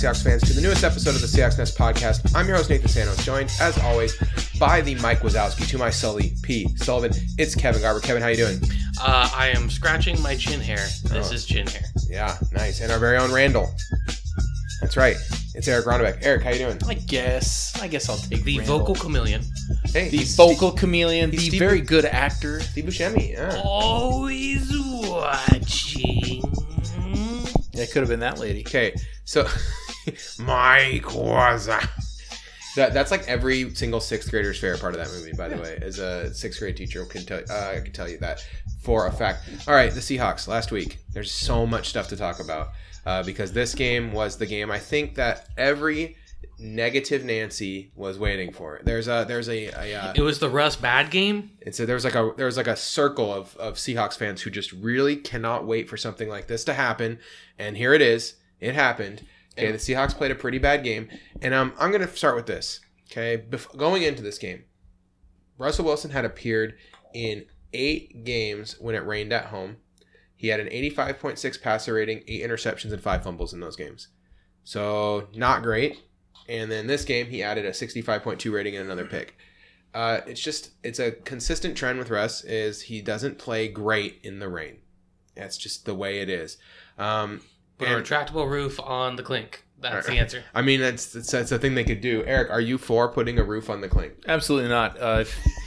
Seahawks fans, to the newest episode of the Seahawks Nest podcast. I'm your host, Nathan Sanos, joined, as always, by the Mike Wazowski, to my Sully P. Sullivan. It's Kevin Garber. Kevin, how you doing? I am scratching my chin hair. This is chin hair. Yeah, nice. And our very own Randall. That's right. It's Eric Ronnebeck. Eric, how you doing? I guess I'll take the Randall. Vocal chameleon. Hey, the vocal chameleon, the very good actor. Steve Buscemi, yeah. Always watching. It could have been that lady. Okay, so Mike Waza. That's like every single sixth grader's favorite part of that movie, by the way. As a sixth grade teacher, I can tell you that for a fact. All right, the Seahawks last week. There's so much stuff to talk about because this game was the game I think that every negative Nancy was waiting for. It was the Russ bad game. And so there was like a circle of Seahawks fans who just really cannot wait for something like this to happen. And here it is. It happened. Okay, the Seahawks played a pretty bad game. And I'm going to start with this. Okay, going into this game, Russell Wilson had appeared in 8 games when it rained at home. He had an 85.6 passer rating, 8 interceptions, and 5 fumbles in those games. So not great. And then this game, he added a 65.2 rating and another pick. It's a consistent trend with Russ is he doesn't play great in the rain. That's just the way it is. Put a retractable roof on the clink. That's the answer. I mean, that's a thing they could do. Eric, are you for putting a roof on the clink? Absolutely not.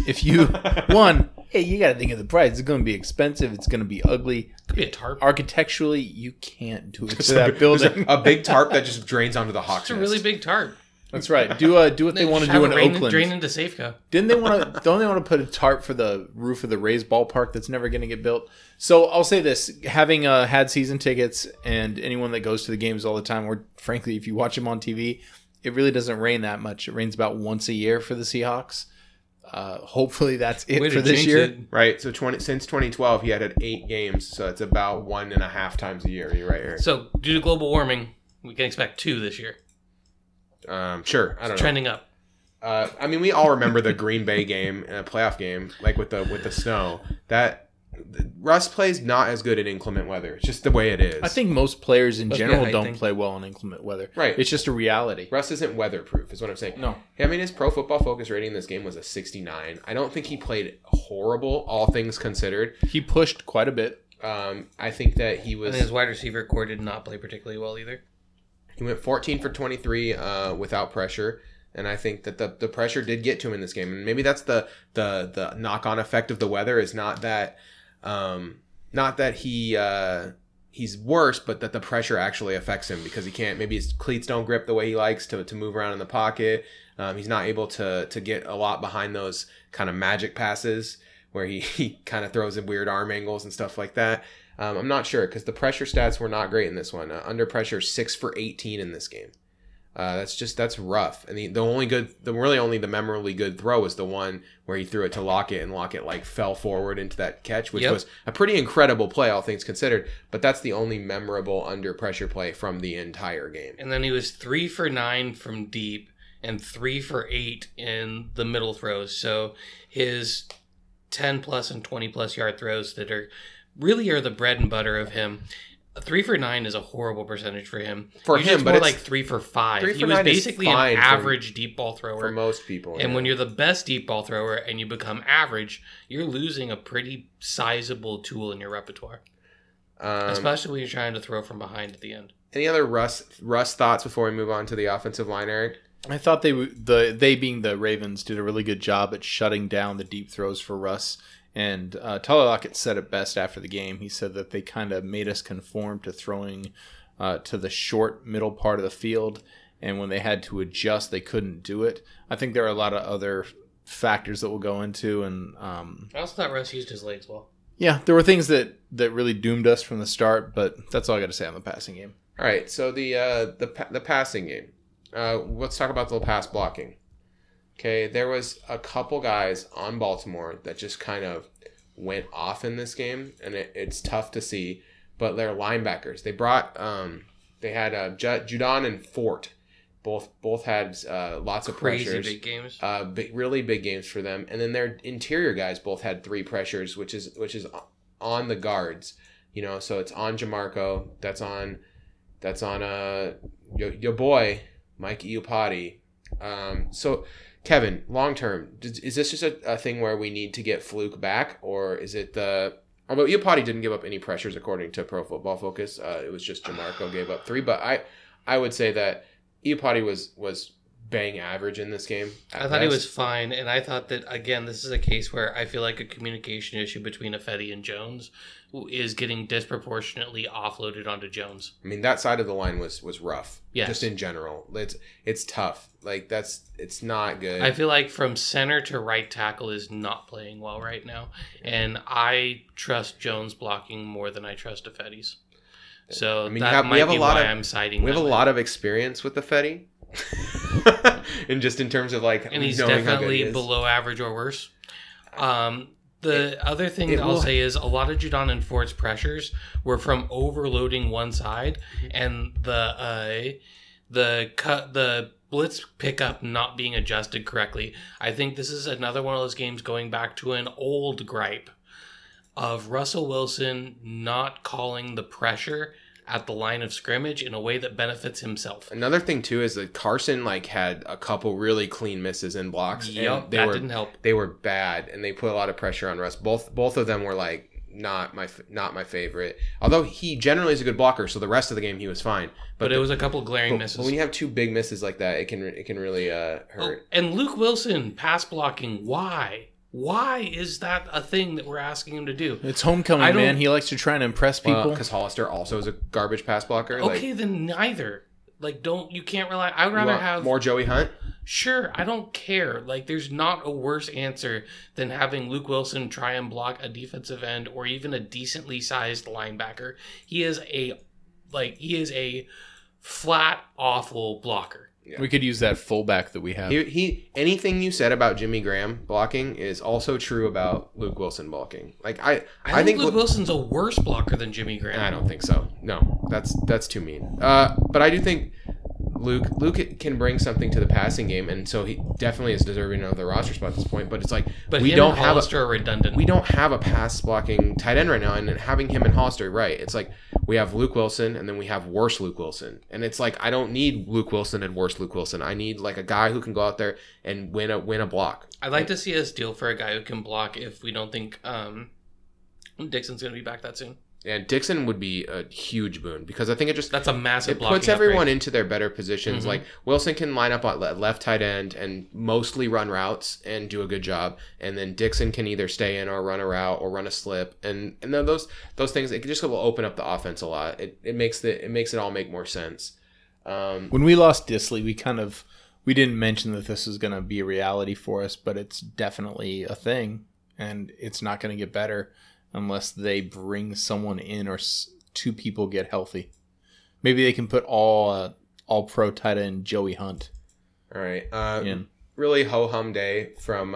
If you one, hey, you got to think of the price. It's going to be expensive. It's going to be ugly. Could be a tarp. Architectually, you can't do it to that building. A big tarp that just drains onto the Hawks. It's a really big tarp. That's right. Do what they want to do in Oakland. Drain into Safeco. Don't they want to put a tarp for the roof of the Rays ballpark that's never going to get built? So I'll say this: having had season tickets, and anyone that goes to the games all the time, or frankly, if you watch them on TV, it really doesn't rain that much. It rains about once a year for the Seahawks. Hopefully that's it for this year. Right. So since 2012, he had 8 games, so it's about 1.5 times a year. You're right, Eric. So due to global warming, we can expect 2 this year. Sure. I don't know. Trending up. I mean, we all remember the Green Bay game, a playoff game, like with the snow. That Russ plays not as good in inclement weather. It's just the way it is. I think most players in general don't play well in inclement weather. Right. It's just a reality. Russ isn't weatherproof, is what I'm saying. No. I mean, his Pro Football Focus rating in this game was a 69. I don't think he played horrible, all things considered. He pushed quite a bit. I think that he was. And his wide receiver core did not play particularly well either. He went 14 for 23 without pressure, and I think that the pressure did get to him in this game. And maybe that's the knock-on effect of the weather is not that he's worse, but that the pressure actually affects him because he can't. Maybe his cleats don't grip the way he likes to move around in the pocket. He's not able to get a lot behind those kind of magic passes where he kind of throws in weird arm angles and stuff like that. I'm not sure because the pressure stats were not great in this one. Under pressure, 6 for 18 in this game. That's rough. And the memorably good throw was the one where he threw it to Lockett and Lockett like fell forward into that catch, which was a pretty incredible play, all things considered. But that's the only memorable under pressure play from the entire game. And then he was 3 for 9 from deep and 3 for 8 in the middle throws. So his 10 plus and 20 plus yard throws that are the bread and butter of him. 3 for 9 is a horrible percentage for him. For him, but it's like 3 for 5. 3 for 9 he was basically an average deep ball thrower for most people. And when you're the best deep ball thrower and you become average, you're losing a pretty sizable tool in your repertoire, especially when you're trying to throw from behind at the end. Any other Russ thoughts before we move on to the offensive line, Eric? I thought they being the Ravens did a really good job at shutting down the deep throws for Russ. And Tyler Lockett said it best after the game. He said that they kind of made us conform to throwing to the short middle part of the field. And when they had to adjust, they couldn't do it. I think there are a lot of other factors that we'll go into. And I also thought Russ used his legs well. Yeah, there were things that really doomed us from the start. But that's all I got to say on the passing game. All right, so the passing game. Let's talk about the pass blocking. Okay, there was a couple guys on Baltimore that just kind of went off in this game, and it's tough to see. But they're linebackers. They brought, they had Judon and Fort. Both had lots of pressures. Crazy big games. Really big games for them. And then their interior guys both had 3 pressures, which is on the guards. You know, so it's on Jamarco. That's on. That's on your boy, Mike Iupati. So, Kevin, long term, is this just a thing where we need to get Fluke back, or is it the... Although Iupati didn't give up any pressures, according to Pro Football Focus. It was just Jamarco gave up 3. But I would say that Iupati was bang average in this game. I thought he was fine. And I thought that, again, this is a case where I feel like a communication issue between Fetty and Jones is getting disproportionately offloaded onto Jones. I mean, that side of the line was rough. Yes. Just in general. It's tough. Like, it's not good. I feel like from center to right tackle is not playing well right now. And I trust Jones blocking more than I trust Fetty's. So I mean, we have a lot of experience with Fetty. And just in terms of like, and he's definitely below average or worse. Other thing that I'll say is a lot of Judon and Ford's pressures were from overloading one side, and the blitz pickup not being adjusted correctly. I think this is another one of those games going back to an old gripe of Russell Wilson not calling the pressure at the line of scrimmage in a way that benefits himself. Another thing too is that Carson had a couple really clean misses in blocks. Yep, didn't help. They were bad, and they put a lot of pressure on Russ. Both of them were not my favorite. Although he generally is a good blocker, so the rest of the game he was fine. But it was a couple glaring misses. But when you have two big misses like that, it can really hurt. Oh, and Luke Wilson pass blocking. Why? Why is that a thing that we're asking him to do? It's homecoming, man. He likes to try and impress people. Because Hollister also is a garbage pass blocker. Okay, then neither. You can't rely. I would rather have more Joey Hunt. Sure, I don't care. There's not a worse answer than having Luke Wilson try and block a defensive end or even a decently sized linebacker. He is a flat awful blocker. Yeah. We could use that fullback that we have. Anything you said about Jimmy Graham blocking is also true about Luke Wilson blocking. I think Luke Wilson's a worse blocker than Jimmy Graham. I don't think so. No, that's too mean. But I do think Luke can bring something to the passing game, and so he definitely is deserving of the roster spot at this point. But it's like, but we don't have Hollister redundant. We don't have a pass blocking tight end right now, and having him and Hollister, right? It's like we have Luke Wilson, and then we have worse Luke Wilson, and it's like I don't need Luke Wilson and worse Luke Wilson. I need a guy who can go out there and win a block. I'd like to see us deal for a guy who can block if we don't think Dixon's going to be back that soon. And Dixon would be a huge boon because I think that's a massive block. It puts everyone into their better positions. Mm-hmm. Wilson can line up on left tight end and mostly run routes and do a good job. And then Dixon can either stay in or run a route or run a slip. And then those things, it just will open up the offense a lot. It makes it all make more sense. When we lost Disley, we didn't mention that this was going to be a reality for us, but it's definitely a thing, and it's not going to get better unless they bring someone in or two people get healthy. Maybe they can put all pro tight end Joey Hunt. All right. In. Really ho-hum day from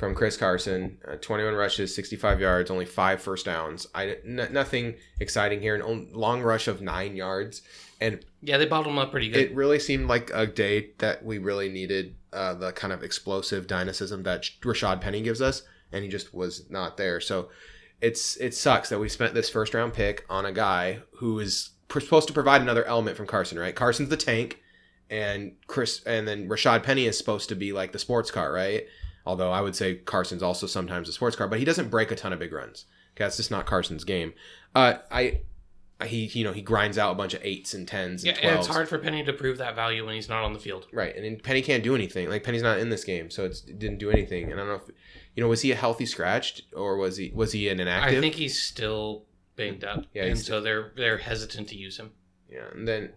Chris Carson. 21 rushes, 65 yards, only 5 first downs. Nothing exciting here. An long rush of 9 yards. And yeah, they bottled him up pretty good. It really seemed like a day that we really needed the kind of explosive dynamism that Rashad Penny gives us. And he just was not there. So it sucks that we spent this first round pick on a guy who is supposed to provide another element from Carson, right? Carson's the tank, and then Rashad Penny is supposed to be like the sports car, right? Although I would say Carson's also sometimes a sports car, but he doesn't break a ton of big runs. Okay, that's just not Carson's game. He grinds out a bunch of 8s and 10s and 12s. Yeah, and it's hard for Penny to prove that value when he's not on the field. Right, and then Penny can't do anything. Penny's not in this game, so it didn't do anything. And I don't know if, was he a healthy scratch or was he an inactive? I think he's still banged up, yeah, and so they're hesitant to use him. Yeah, and then,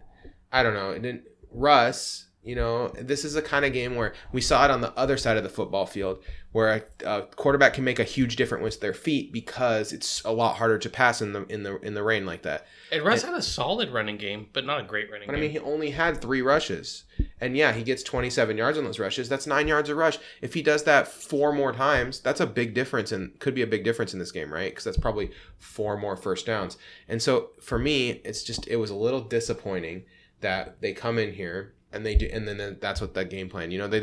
I don't know, and then Russ, this is the kind of game where we saw it on the other side of the football field where a quarterback can make a huge difference with their feet because it's a lot harder to pass in the rain like that. And Russ had a solid running game, but not a great running game. But I mean, he only had 3 rushes. And yeah, he gets 27 yards on those rushes. That's 9 yards a rush. If he does that 4 more times, that's a big difference and could be a big difference in this game, right? Because that's probably 4 more first downs. And so for me, it was a little disappointing that they come in here and they do, and then that's what that game plan. They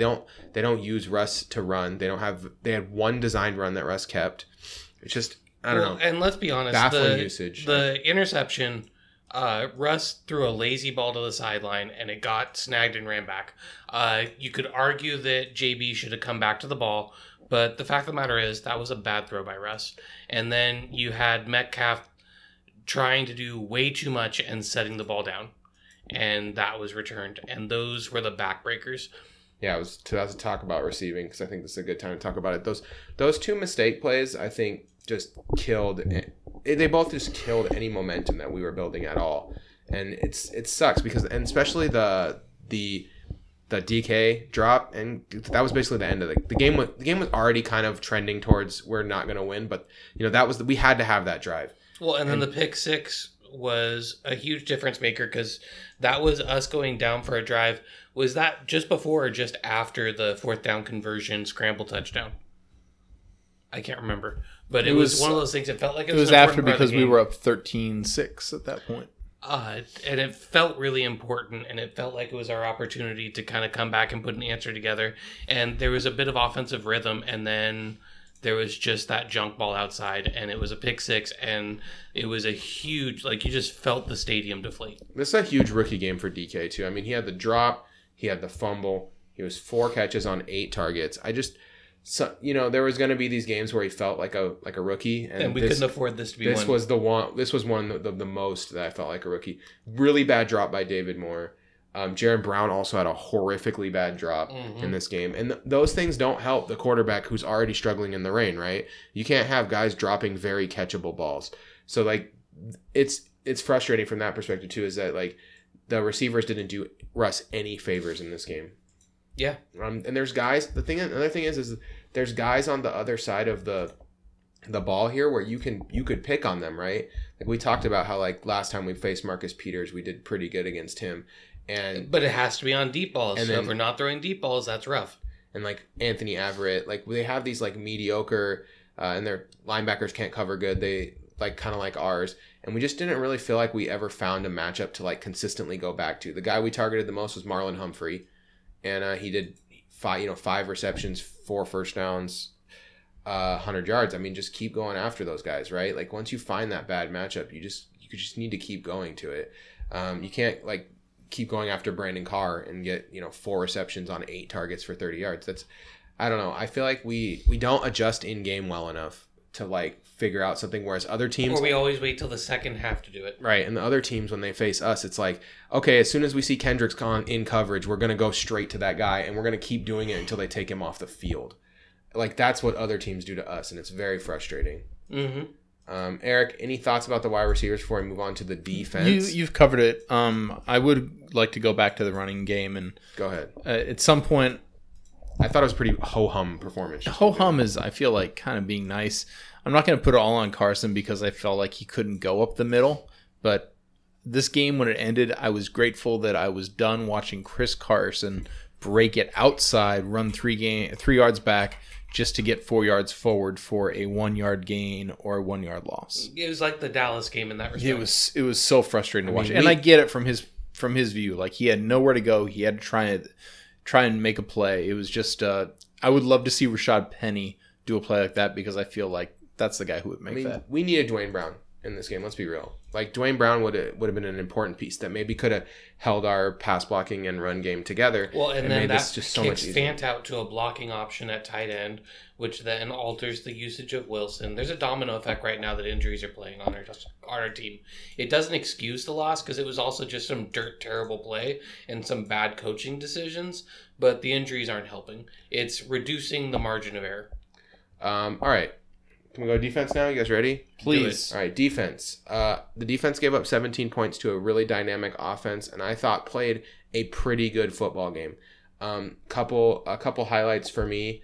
don't use Russ to run. They had one designed run that Russ kept. It's just I don't know. And let's be honest, baffling usage. The interception Russ threw a lazy ball to the sideline, and it got snagged and ran back. You could argue that JB should have come back to the ball, but the fact of the matter is that was a bad throw by Russ. And then you had Metcalf trying to do way too much and setting the ball down, and that was returned. And those were the backbreakers. Yeah, I was about to talk about receiving because I think this is a good time to talk about it. Those two mistake plays, I think, just killed it. They both just killed any momentum that we were building at all, and it sucks because, and especially the DK drop, and that was basically the end of the game. The game was already kind of trending towards we're not going to win, but that was we had to have that drive. Well, and then the pick six was a huge difference maker because that was us going down for a drive. Was that just before or just after the fourth down conversion scramble touchdown? I can't remember, but it was one of those things. It felt like it was after because we were up 13-6 at that point. And it felt really important, and it felt like it was our opportunity to kind of come back and put an answer together. And there was a bit of offensive rhythm, and then there was just that junk ball outside, and it was a pick six, and it was a huge, like, you just felt the stadium deflate. This is a huge rookie game for DK, too. I mean, he had the drop, he had the fumble, he was 4 catches on 8 targets. So, there was going to be these games where he felt like a rookie, and we couldn't afford this to be. This was the one. This was one of the most that I felt like a rookie. Really bad drop by David Moore. Jaron Brown also had a horrifically bad drop in this game, and those things don't help the quarterback who's already struggling in the rain. Right? You can't have guys dropping very catchable balls. So it's frustrating from that perspective too. Is that the receivers didn't do Russ any favors in this game. Yeah. And there's guys. Another thing is there's guys on the other side of the ball here where you could pick on them, right? Like we talked about how last time we faced Marcus Peters, we did pretty good against him, but it has to be on deep balls. So if we're not throwing deep balls, that's rough. And Anthony Everett, they have these mediocre, and their linebackers can't cover good. They kind of like ours, and we just didn't really feel like we ever found a matchup to consistently go back to. The guy we targeted the most was Marlon Humphrey. And he did 5 receptions, 4 first downs, 100 yards. I mean, just keep going after those guys, right? Once you find that bad matchup, you just need to keep going to it. You can't keep going after Brandon Carr and get 4 receptions on 8 targets for 30 yards. That's, I don't know. I feel like we don't adjust in game well enough to figure out something, whereas other teams, or we always wait till the second half to do it, right? And the other teams, when they face us, it's okay, as soon as we see Kendricks in coverage, we're going to go straight to that guy, and we're going to keep doing it until they take him off the field. That's what other teams do to us, and it's very frustrating. Eric, any thoughts about the wide receivers before we move on to the defense? You've covered it. I would like to go back to the running game, and go ahead. At some point, I thought it was pretty ho-hum performance. Ho-hum is, I feel kind of being nice. I'm not going to put it all on Carson because I felt like he couldn't go up the middle. But this game, when it ended, I was grateful that I was done watching Chris Carson break it outside, run 3 yards back just to get 4 yards forward for a 1-yard gain or a 1-yard loss. It was like the Dallas game in that respect. It was so frustrating to watch. I get it from his view. He had nowhere to go. He had to try and make a play. It was just I would love to see Rashad Penny do a play like that because I feel like that's the guy who would make that. We needed Dwayne Brown in this game. Let's be real. Dwayne Brown would have been an important piece that maybe could have held our pass blocking and run game together. Well, and then that just so kicks Fant out to a blocking option at tight end, which then alters the usage of Wilson. There's a domino effect right now that injuries are playing on our team. It doesn't excuse the loss because it was also just some terrible play and some bad coaching decisions, but the injuries aren't helping. It's reducing the margin of error. All right. Can we go defense now? You guys ready? Please. All right, defense. The defense gave up 17 points to a really dynamic offense, and I thought played a pretty good football game. A couple highlights for me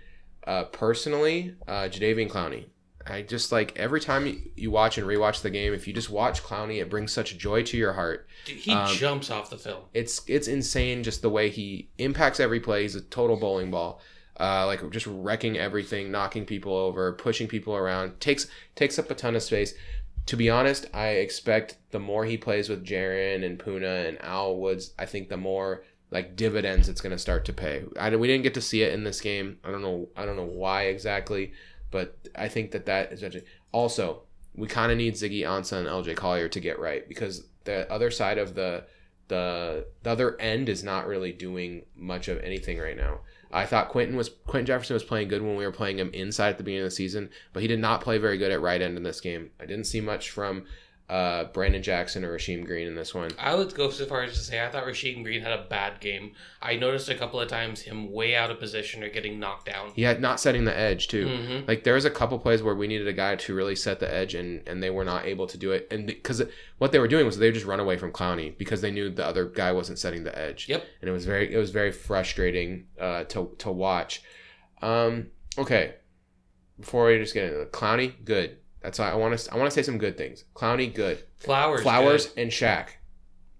personally. Jadavian Clowney. I just every time you watch and rewatch the game, if you just watch Clowney, it brings such joy to your heart. Dude, he jumps off the film. It's insane just the way he impacts every play. He's a total bowling ball. Just wrecking everything, knocking people over, pushing people around, takes up a ton of space. To be honest, I expect the more he plays with Jaron and Puna and Al Woods, I think the more dividends it's going to start to pay. We didn't get to see it in this game. I don't know why exactly, but I think that is actually, also we kind of need Ziggy Ansah and LJ Collier to get right because the other side of the other end is not really doing much of anything right now. I thought Quentin Jefferson was playing good when we were playing him inside at the beginning of the season, but he did not play very good at right end in this game. I didn't see much from Brandon Jackson or Rasheem Green in this one. I would go so far as to say I thought Rasheem Green had a bad game. I noticed a couple of times him way out of position or getting knocked down. He had not setting the edge too. Mm-hmm. Like there was a couple plays where we needed a guy to really set the edge and they were not able to do it. And because what they were doing was they just run away from Clowney because they knew the other guy wasn't setting the edge. Yep. And it was very frustrating to watch. Okay. Before we just get into it, Clowney, good. That's why I want to say some good things. Clowney, good. Flowers, good. And Shaq,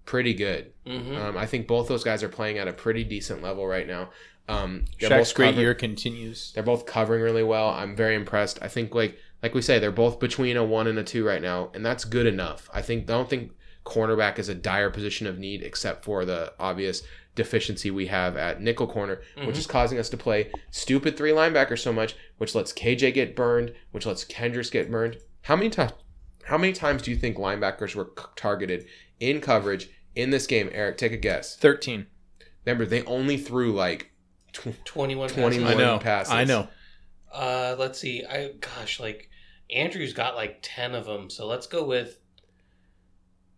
pretty good. Mm-hmm. I think both those guys are playing at a pretty decent level right now. Shaq's great year continues. They're both covering really well. I'm very impressed. I think like we say, they're both between a 1 and a 2 right now, and that's good enough. I don't think cornerback is a dire position of need, except for the obvious deficiency we have at nickel corner, mm-hmm. which is causing us to play stupid 3 linebackers so much, which lets KJ get burned, which lets Kendricks get burned. How many times do you think linebackers were targeted in coverage in this game, Eric? Take a guess. 13. Remember, they only threw like 21 passes. I know. Let's see. Andrew's got like 10 of them, so let's go with.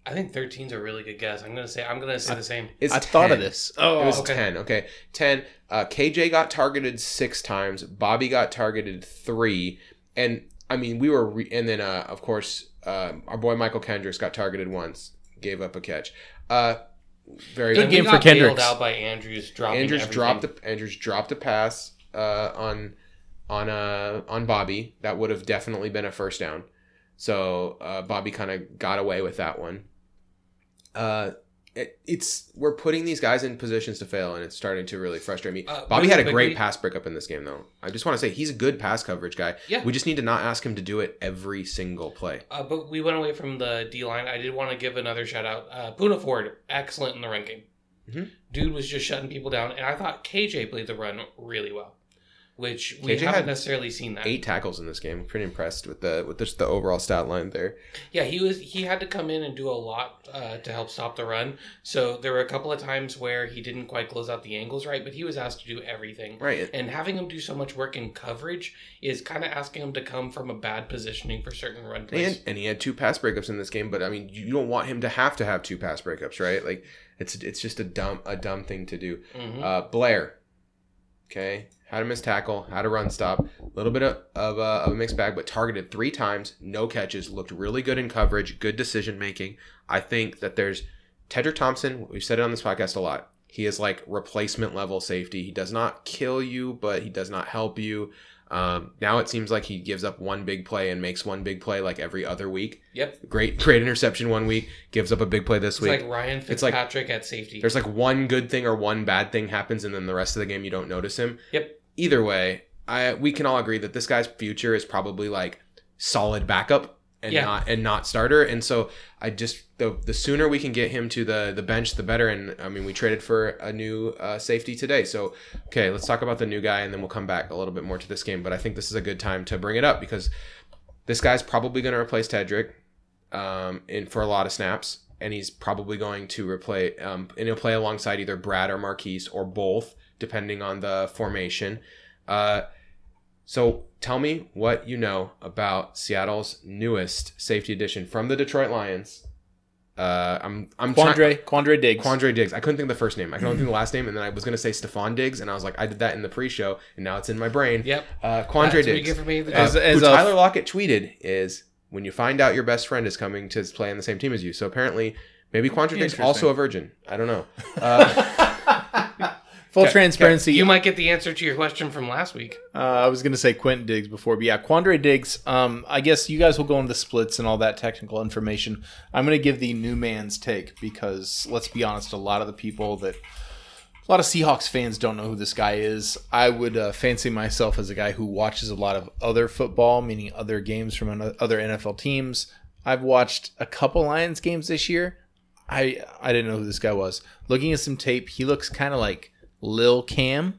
I think 13's a really good guess. I'm gonna say the same. I thought of this. Oh, it was okay. 10. Okay, 10. KJ got targeted 6 times. Bobby got targeted 3, and I mean we were. And then, of course, our boy Michael Kendricks got targeted once. Gave up a catch. Very good game for Kendricks. Bailed out by Andrews. Andrews dropped a pass on Bobby that would have definitely been a first down. So Bobby kind of got away with that one. We're putting these guys in positions to fail, and it's starting to really frustrate me. Bobby had a great pass breakup in this game, though. I just want to say he's a good pass coverage guy. Yeah. We just need to not ask him to do it every single play. But we went away from the D-line. I did want to give another shout-out. Puna Ford, excellent in the run game. Mm-hmm. Dude was just shutting people down, and I thought KJ played the run really well, which we haven't necessarily seen that. 8 tackles in this game. Pretty impressed with just the overall stat line there. Yeah, he had to come in and do a lot to help stop the run. So there were a couple of times where he didn't quite close out the angles right, but he was asked to do everything. Right. And having him do so much work in coverage is kind of asking him to come from a bad positioning for certain run plays. And he had 2 pass breakups in this game, but I mean, you don't want him to have 2 pass breakups, right? Like it's just a dumb thing to do. Mm-hmm. Blair. Okay. Had a missed tackle, had a run stop, a little bit of a mixed bag, but targeted 3 times, no catches, looked really good in coverage, good decision making. I think that there's Tedric Thompson, we've said it on this podcast a lot. He is like replacement level safety. He does not kill you, but he does not help you. Now it seems like he gives up one big play and makes one big play like every other week. Yep. Great interception one week, gives up a big play this week. It's like Ryan Fitzpatrick at safety. There's like one good thing or one bad thing happens, and then the rest of the game you don't notice him. Yep. Either way, we can all agree that this guy's future is probably like solid backup and not starter. And so I just the sooner we can get him to the bench, the better. And I mean, we traded for a new safety today. So, okay, let's talk about the new guy and then we'll come back a little bit more to this game. But I think this is a good time to bring it up because this guy's probably going to replace Tedric for a lot of snaps. And he's probably going to replace and he'll play alongside either Brad or Marquise or both, depending on the formation. So tell me what you know about Seattle's newest safety addition from the Detroit Lions. Quandre Diggs. Quandre Diggs. I couldn't think of the first name. I couldn't think of the last name, and then I was going to say Stephon Diggs, and I was like, I did that in the pre-show, and now it's in my brain. Yep. Quandre Diggs. Who Tyler Lockett tweeted is, when you find out your best friend is coming to play on the same team as you. So apparently, maybe Quandre Diggs is also a virgin. I don't know. Full transparency. You might get the answer to your question from last week. I was going to say Quentin Diggs before, but yeah, Quandre Diggs. I guess you guys will go into the splits and all that technical information. I'm going to give the new man's take because, let's be honest, a lot of Seahawks fans don't know who this guy is. I would fancy myself as a guy who watches a lot of other football, meaning other games from other NFL teams. I've watched a couple Lions games this year. I didn't know who this guy was. Looking at some tape, he looks kind of like Lil Cam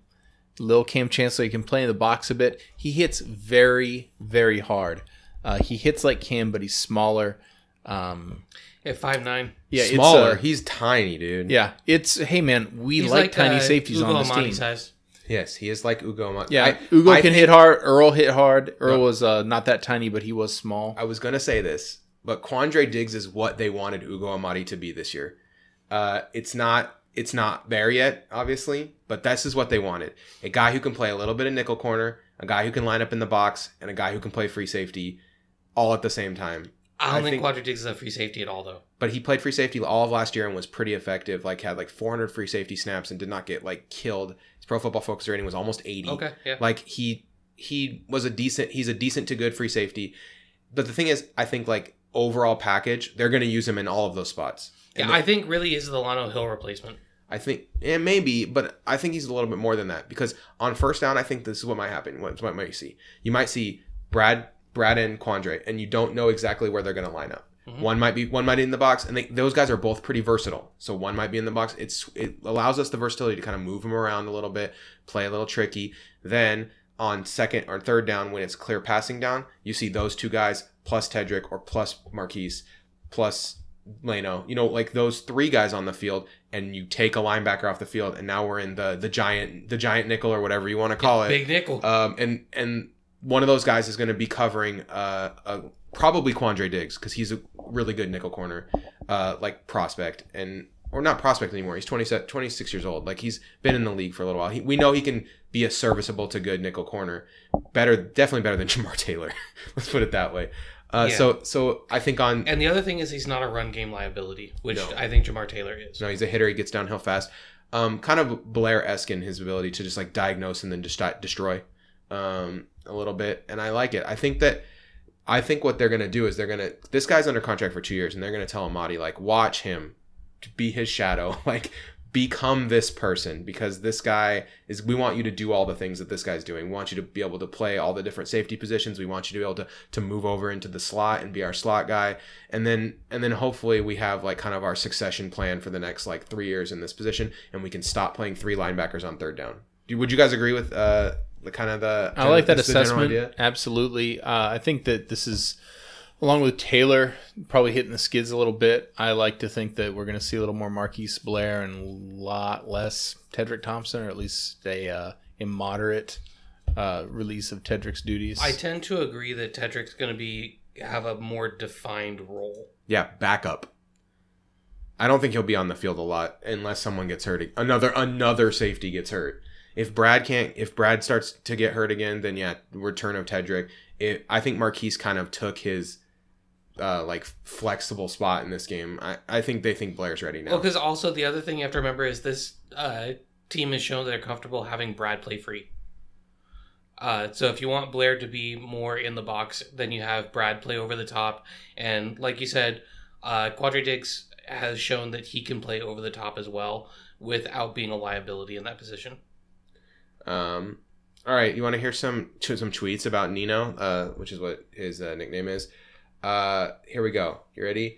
Chancellor. He can play in the box a bit. He hits very, very hard. He hits like Cam, but he's smaller. At 5'9". Yeah, smaller. He's tiny, dude. Yeah. It's, hey, man, we like tiny safeties Ugo on this team. Size. Yes, he is like Ugo Amadi. Yeah, Ugo can hit hard. Earl hit hard. Earl was not that tiny, but he was small. I was going to say this, but Quandre Diggs is what they wanted Ugo Amadi to be this year. It's not there yet, obviously, but this is what they wanted. A guy who can play a little bit of nickel corner, a guy who can line up in the box, and a guy who can play free safety all at the same time. I don't think Quandre Diggs is a free safety at all, though. But he played free safety all of last year and was pretty effective. Like, had like 400 free safety snaps and did not get like killed. His Pro Football Focus rating was almost 80. Okay, yeah. Like he was a decent to good free safety. But the thing is, I think like overall package, they're going to use him in all of those spots. Yeah, I think really is the Delano Hill replacement. I think, and maybe, but I think he's a little bit more than that because on first down, I think this is what might happen. What might you see? You might see Brad and Quandre, and you don't know exactly where they're going to line up. Mm-hmm. One might be in the box, and those guys are both pretty versatile. So one might be in the box. It allows us the versatility to kind of move them around a little bit, play a little tricky. Then on second or third down, when it's clear passing down, you see those two guys plus Tedric or plus Marquise plus Leno. You know, like those three guys on the field, and you take a linebacker off the field, and now we're in the giant nickel or whatever you want to call it. Big nickel. And one of those guys is going to be covering probably Quandre Diggs because he's a really good nickel corner, like prospect, and or not prospect anymore. He's 26 years old. Like he's been in the league for a little while. We know he can be a serviceable to good nickel corner, definitely better than Jamar Taylor. Let's put it that way. Yeah. So I think on... And the other thing is he's not a run game liability, which I think Jamar Taylor is. No, he's a hitter. He gets downhill fast. Kind of Blair-esque in his ability to just like diagnose and then just destroy a little bit. And I like it. I think what they're going to do is they're going to... This guy's under contract for 2 years and they're going to tell Amadi, like, watch him, be his shadow, like... become this person because this guy is, we want you to do all the things that this guy's doing. We want you to be able to play all the different safety positions. We want you to be able to move over into the slot and be our slot guy. And then hopefully we have like kind of our succession plan for the next like 3 years in this position and we can stop playing three linebackers on third down. Would you guys agree with I like that assessment. Absolutely. I think that this is, along with Taylor probably hitting the skids a little bit, I like to think that we're going to see a little more Marquise Blair and a lot less Tedric Thompson, or at least a immoderate release of Tedric's duties. I tend to agree that Tedric's going to have a more defined role. Yeah, backup. I don't think he'll be on the field a lot unless someone gets hurt. Another safety gets hurt. If Brad starts to get hurt again, then yeah, return of Tedric. I think Marquise kind of took his like flexible spot in this game. I think they think Blair's ready now. Well, because also the other thing you have to remember is this team has shown that they're comfortable having Brad play free. So if you want Blair to be more in the box, then you have Brad play over the top. And like you said, Quandre Diggs has shown that he can play over the top as well without being a liability in that position. All right, you want to hear some tweets about Nino, which is what his nickname is. Here we go. You ready?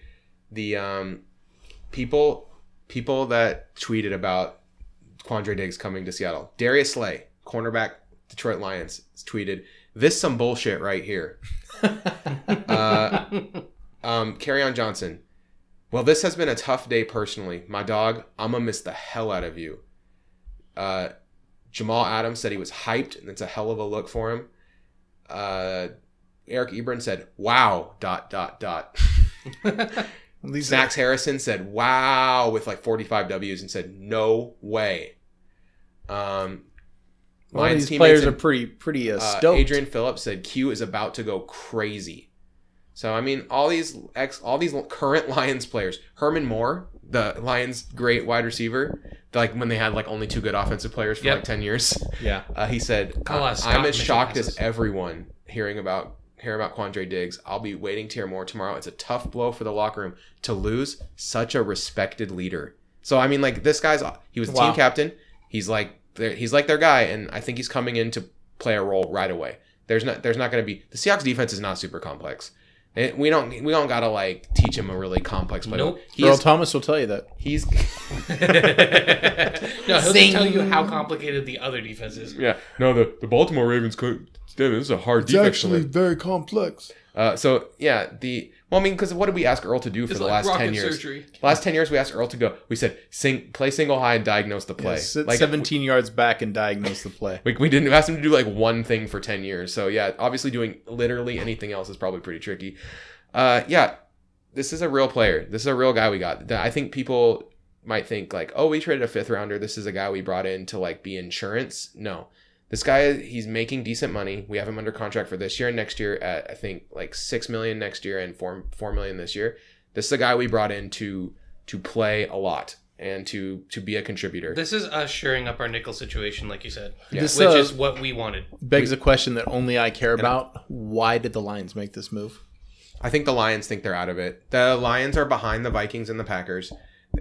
The people that tweeted about Quandre Diggs coming to Seattle. Darius Slay, cornerback, Detroit Lions, tweeted, "This some bullshit right here." Kerryon Johnson. Well, this has been a tough day personally. My dog, I'm going to miss the hell out of you. Jamal Adams said he was hyped, and it's a hell of a look for him. Eric Ebron said, wow, .. Max Harrison said, wow, with like 45 Ws and said, no way. Lions these players are pretty stoked. Adrian Phillips said, Q is about to go crazy. So, I mean, all these current Lions players, Herman Moore, the Lions' great wide receiver, like when they had like only two good offensive players for like 10 years. Yeah. He said, I'm as shocked as everyone hearing about Quandre Diggs. I'll be waiting to hear more tomorrow. It's a tough blow for the locker room to lose such a respected leader. So, I mean, like this guy's, he was team captain. He's like their guy. And I think he's coming in to play a role right away. There's not going to be, the Seahawks defense is not super complex. We don't gotta like teach him a really complex play. Nope. Earl Thomas will tell you that he's. No, he'll just tell you how complicated the other defense is. Yeah, no, the Baltimore Ravens Devin, this is a hard defense. It's actually very complex. So, yeah, the... Well, I mean, because what did we ask Earl to do for the last 10 years? Surgery. Last 10 years, we asked Earl to go. We said, play single high and diagnose the play. Yeah, sit 17 yards back and diagnose the play. We didn't ask him to do like one thing for 10 years. So, yeah, obviously doing literally anything else is probably pretty tricky. Yeah, this is a real player. This is a real guy we got. I think people might think like, oh, we traded a fifth rounder. This is a guy we brought in to like be insurance. No. This guy, he's making decent money. We have him under contract for this year and next year at, I think, like $6 million next year and $4 million this year. This is a guy we brought in to play a lot and to be a contributor. This is us shoring up our nickel situation, like you said, which is what we wanted. Begs a question that only I care about. Why did the Lions make this move? I think the Lions think they're out of it. The Lions are behind the Vikings and the Packers.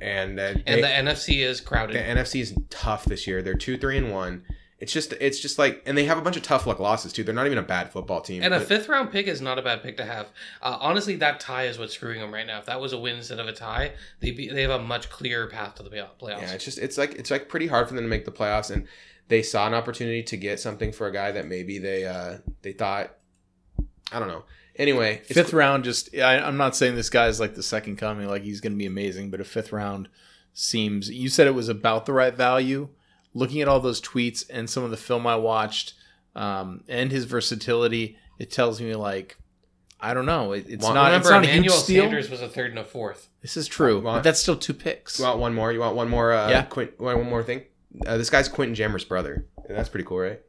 And the NFC is crowded. The NFC is tough this year. They're 2-3-1. It's just like, and they have a bunch of tough luck losses too. They're not even a bad football team. And a fifth round pick is not a bad pick to have. Honestly, that tie is what's screwing them right now. If that was a win instead of a tie, they have a much clearer path to the playoffs. Yeah, it's like pretty hard for them to make the playoffs, and they saw an opportunity to get something for a guy that maybe they thought, I don't know. Anyway, fifth round. I'm not saying this guy is like the second coming, like he's going to be amazing, but a fifth round seems. You said it was about the right value. Looking at all those tweets and some of the film I watched and his versatility, it tells me, like, I don't know. It's not a huge Emmanuel steal. Sanders was a third and a fourth. This is true, but that's still two picks. You want one more? Yeah. One more thing? This guy's Quentin Jammer's brother. That's pretty cool, right?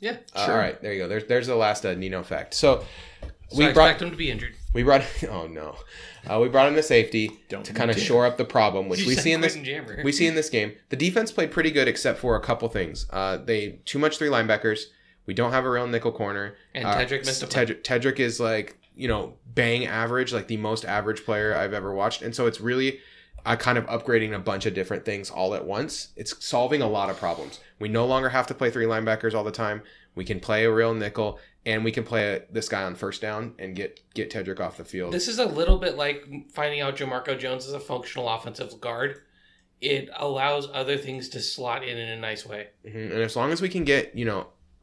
Yeah, sure. All right, there you go. There's the last Nino fact. So I expect him to be injured. We brought in the safety to kind of shore up the problem, which we see in this game. The defense played pretty good except for a couple things. They too much three linebackers. We don't have a real nickel corner. And Tedric missed a play. Tedric is like, bang average, like the most average player I've ever watched. And so it's really kind of upgrading a bunch of different things all at once. It's solving a lot of problems. We no longer have to play three linebackers all the time. We can play a real nickel, and we can play this guy on first down and get Tedric off the field. This is a little bit like finding out Jamarco Jones is a functional offensive guard. It allows other things to slot in a nice way. Mm-hmm. And as long as we can get,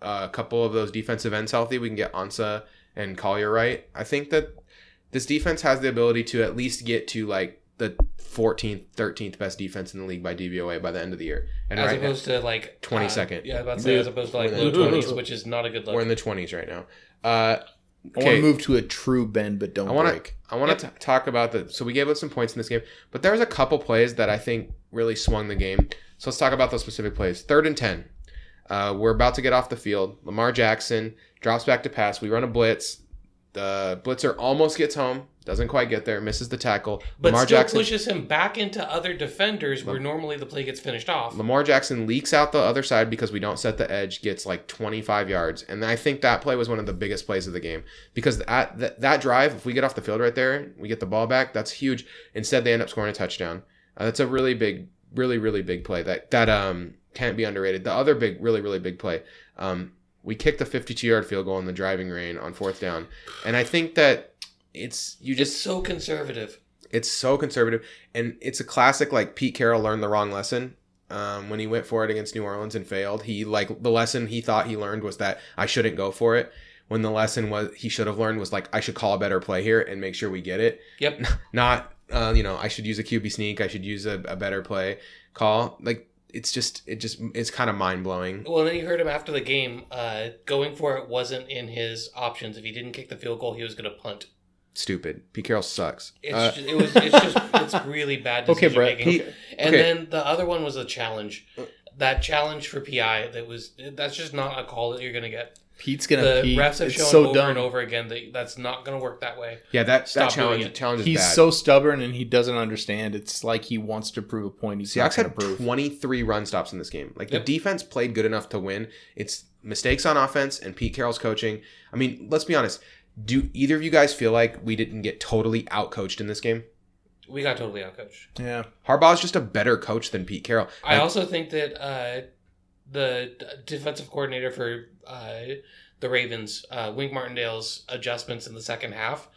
a couple of those defensive ends healthy, we can get Ansah and Collier right. I think that this defense has the ability to at least get to, like, the 14th, 13th best defense in the league by DVOA by the end of the year. And as opposed to like 22nd. Yeah, I was about to say, as opposed to like low 20s, which is not a good look. We're in the 20s right now. Okay. I want to move to a true bend, but don't break. I want to talk about so we gave up some points in this game, but there was a couple plays that I think really swung the game. So let's talk about those specific plays. 3rd and 10. We're about to get off the field. Lamar Jackson drops back to pass. We run a blitz. The blitzer almost gets home. Doesn't quite get there. Misses the tackle. But Lamar still Jackson pushes him back into other defenders where normally the play gets finished off. Lamar Jackson leaks out the other side because we don't set the edge. Gets like 25 yards. And I think that play was one of the biggest plays of the game. Because that drive, if we get off the field right there, we get the ball back, that's huge. Instead, they end up scoring a touchdown. That's a really big, really, really big play. That can't be underrated. The other big, really, really big play. We kicked a 52-yard field goal in the driving rain on 4th down. And I think that... It's so conservative. It's so conservative, and it's a classic like Pete Carroll learned the wrong lesson when he went for it against New Orleans and failed. He like the lesson he thought he learned was that I shouldn't go for it. When the lesson was he should have learned was like I should call a better play here and make sure we get it. Yep. Not I should use a QB sneak. I should use a better play call. Like it's kind of mind blowing. Well, then you heard him after the game. Going for it wasn't in his options. If he didn't kick the field goal, he was going to punt. Stupid. Pete Carroll sucks. It's really bad decision making. Then the other one was a challenge. That challenge for PI that's just not a call that you're gonna get. Pete's gonna pee. The refs have shown and over again that's not gonna work that way. Yeah, that challenge is bad. He's so stubborn and he doesn't understand. It's like he wants to prove a point. He's Seahawks had 23 run stops in this game. Like the defense played good enough to win. It's mistakes on offense and Pete Carroll's coaching. I mean, let's be honest. Do either of you guys feel like we didn't get totally outcoached in this game? We got totally outcoached. Yeah. Harbaugh's just a better coach than Pete Carroll. I also think that the defensive coordinator for the Ravens, Wink Martindale's adjustments in the second half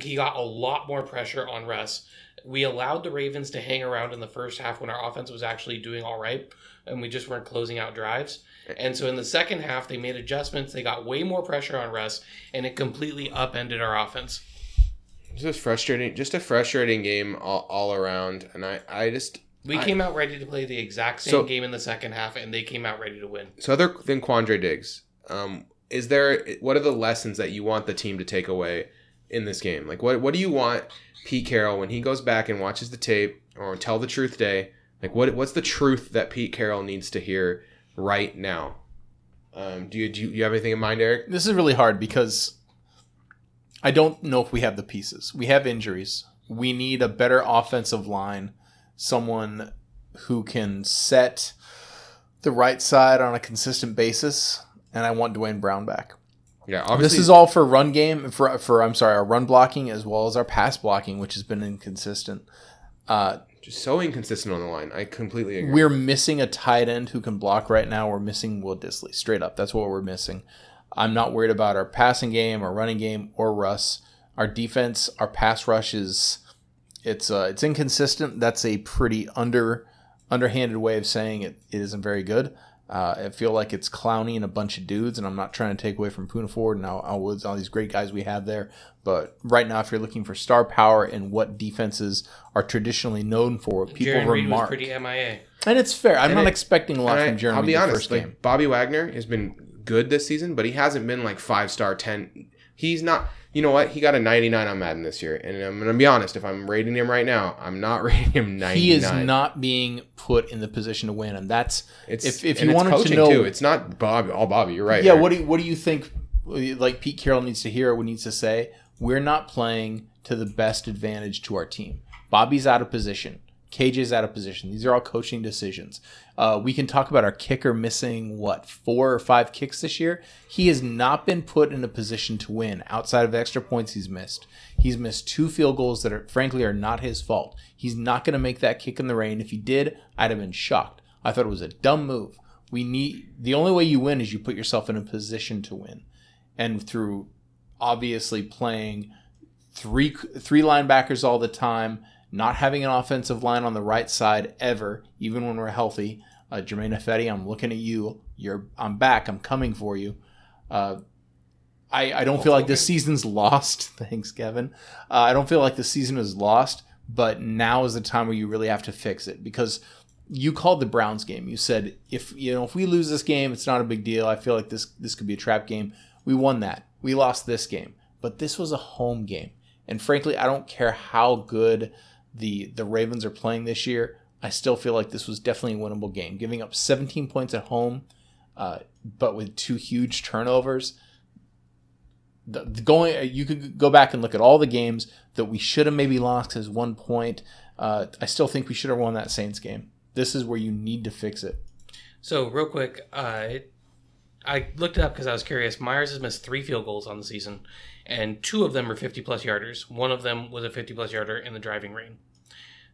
he got a lot more pressure on Russ. We allowed the Ravens to hang around in the first half when our offense was actually doing all right, and we just weren't closing out drives. And so in the second half, they made adjustments. They got way more pressure on Russ, and it completely upended our offense. Just a frustrating game all around. And I came out ready to play the exact same game in the second half, and they came out ready to win. So other than Quandre Diggs, what are the lessons that you want the team to take away in this game? Like, what do you want Pete Carroll, when he goes back and watches the tape or Tell the Truth Day, like what's the truth that Pete Carroll needs to hear right now? Do you have anything in mind, Eric? This is really hard because I don't know if we have the pieces. We have injuries. We need a better offensive line, someone who can set the right side on a consistent basis, and I want Dwayne Brown back. Yeah, obviously. This is all for run game, for our run blocking as well as our pass blocking, which has been inconsistent. Just so inconsistent on the line. I completely agree. We're missing a tight end who can block right now. We're missing Will Disley, straight up. That's what we're missing. I'm not worried about our passing game, our running game, or Russ. Our defense, our pass rush is it's inconsistent. That's a pretty underhanded way of saying it isn't very good. I feel like it's Clowney and a bunch of dudes, and I'm not trying to take away from Puna Ford and Al Woods, all these great guys we have there. But right now, if you're looking for star power and what defenses are traditionally known for, people Jaron remark. Reed was pretty MIA. And it's fair. I'm not expecting a lot from Jaron Reed. I'll be honest, first game. Bobby Wagner has been good this season, but he hasn't been like 5-star, 10. He's not. You know what? He got a 99 on Madden this year. And I'm going to be honest. If I'm rating him right now, I'm not rating him 99. He is not being put in the position to win. And that's – if you wanted to know – It's not Bobby. You're right. Yeah, Eric. What do you think like Pete Carroll needs to hear or needs to say? We're not playing to the best advantage to our team. Bobby's out of position. KJ's out of position. These are all coaching decisions. We can talk about our kicker missing, 4 or 5 kicks this year. He has not been put in a position to win outside of extra points he's missed. He's missed 2 field goals that, frankly, are not his fault. He's not going to make that kick in the rain. If he did, I'd have been shocked. I thought it was a dumb move. The only way you win is you put yourself in a position to win. And through obviously playing three linebackers all the time, not having an offensive line on the right side ever, even when we're healthy. Jermaine Fetty, I'm looking at you. I'm back. I'm coming for you. I don't feel like this season's lost. Thanks, Kevin. I don't feel like the season is lost, but now is the time where you really have to fix it because you called the Browns game. You said, if we lose this game, it's not a big deal. I feel like this could be a trap game. We won that. We lost this game. But this was a home game. And frankly, I don't care how good the Ravens are playing this year. I still feel like this was definitely a winnable game. Giving up 17 points at home, but with 2 huge turnovers. You could go back and look at all the games that we should have maybe lost as 1 point. I still think we should have won that Saints game. This is where you need to fix it. So real quick, I looked it up because I was curious. Myers has missed 3 field goals on the season, and 2 of them are 50-plus yarders. One of them was a 50-plus yarder in the driving rain.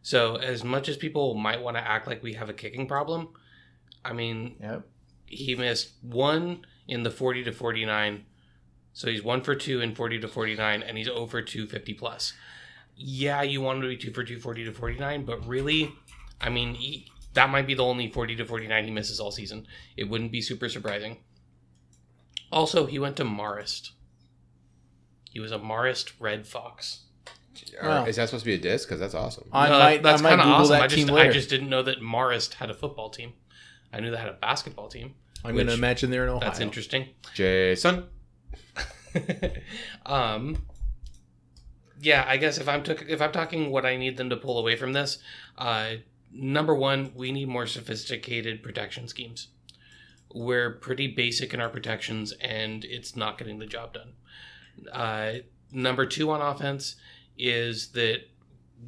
So as much as people might want to act like we have a kicking problem, I mean, He missed 1 in the 40 to 49. So he's 1 for 2 in 40 to 49, and he's 0 for 2 50-plus. Yeah, you want him to be 2 for 2 40 to 49, but really, I mean, that might be the only 40 to 49 he misses all season. It wouldn't be super surprising. Also, he went to Marist. He was a Marist Red Fox. Wow. Is that supposed to be a diss? Because that's awesome. That's kind of awesome. I just didn't know that Marist had a football team. I knew they had a basketball team. I'm going to imagine they're in Ohio. That's interesting. Jason. Yeah, I guess if I'm talking what I need them to pull away from this, number one, we need more sophisticated protection schemes. We're pretty basic in our protections, and it's not getting the job done. Number 2 on offense is that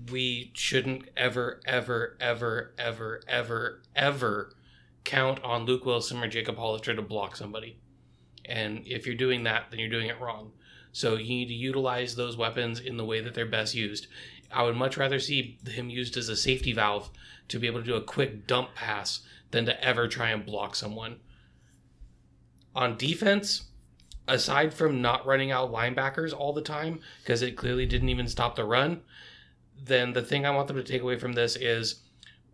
we shouldn't ever, ever, ever, ever, ever, ever count on Luke Wilson or Jacob Hollister to block somebody. And if you're doing that, then you're doing it wrong. So you need to utilize those weapons in the way that they're best used. I would much rather see him used as a safety valve to be able to do a quick dump pass than to ever try and block someone. On defense, aside from not running out linebackers all the time, because it clearly didn't even stop the run, then the thing I want them to take away from this is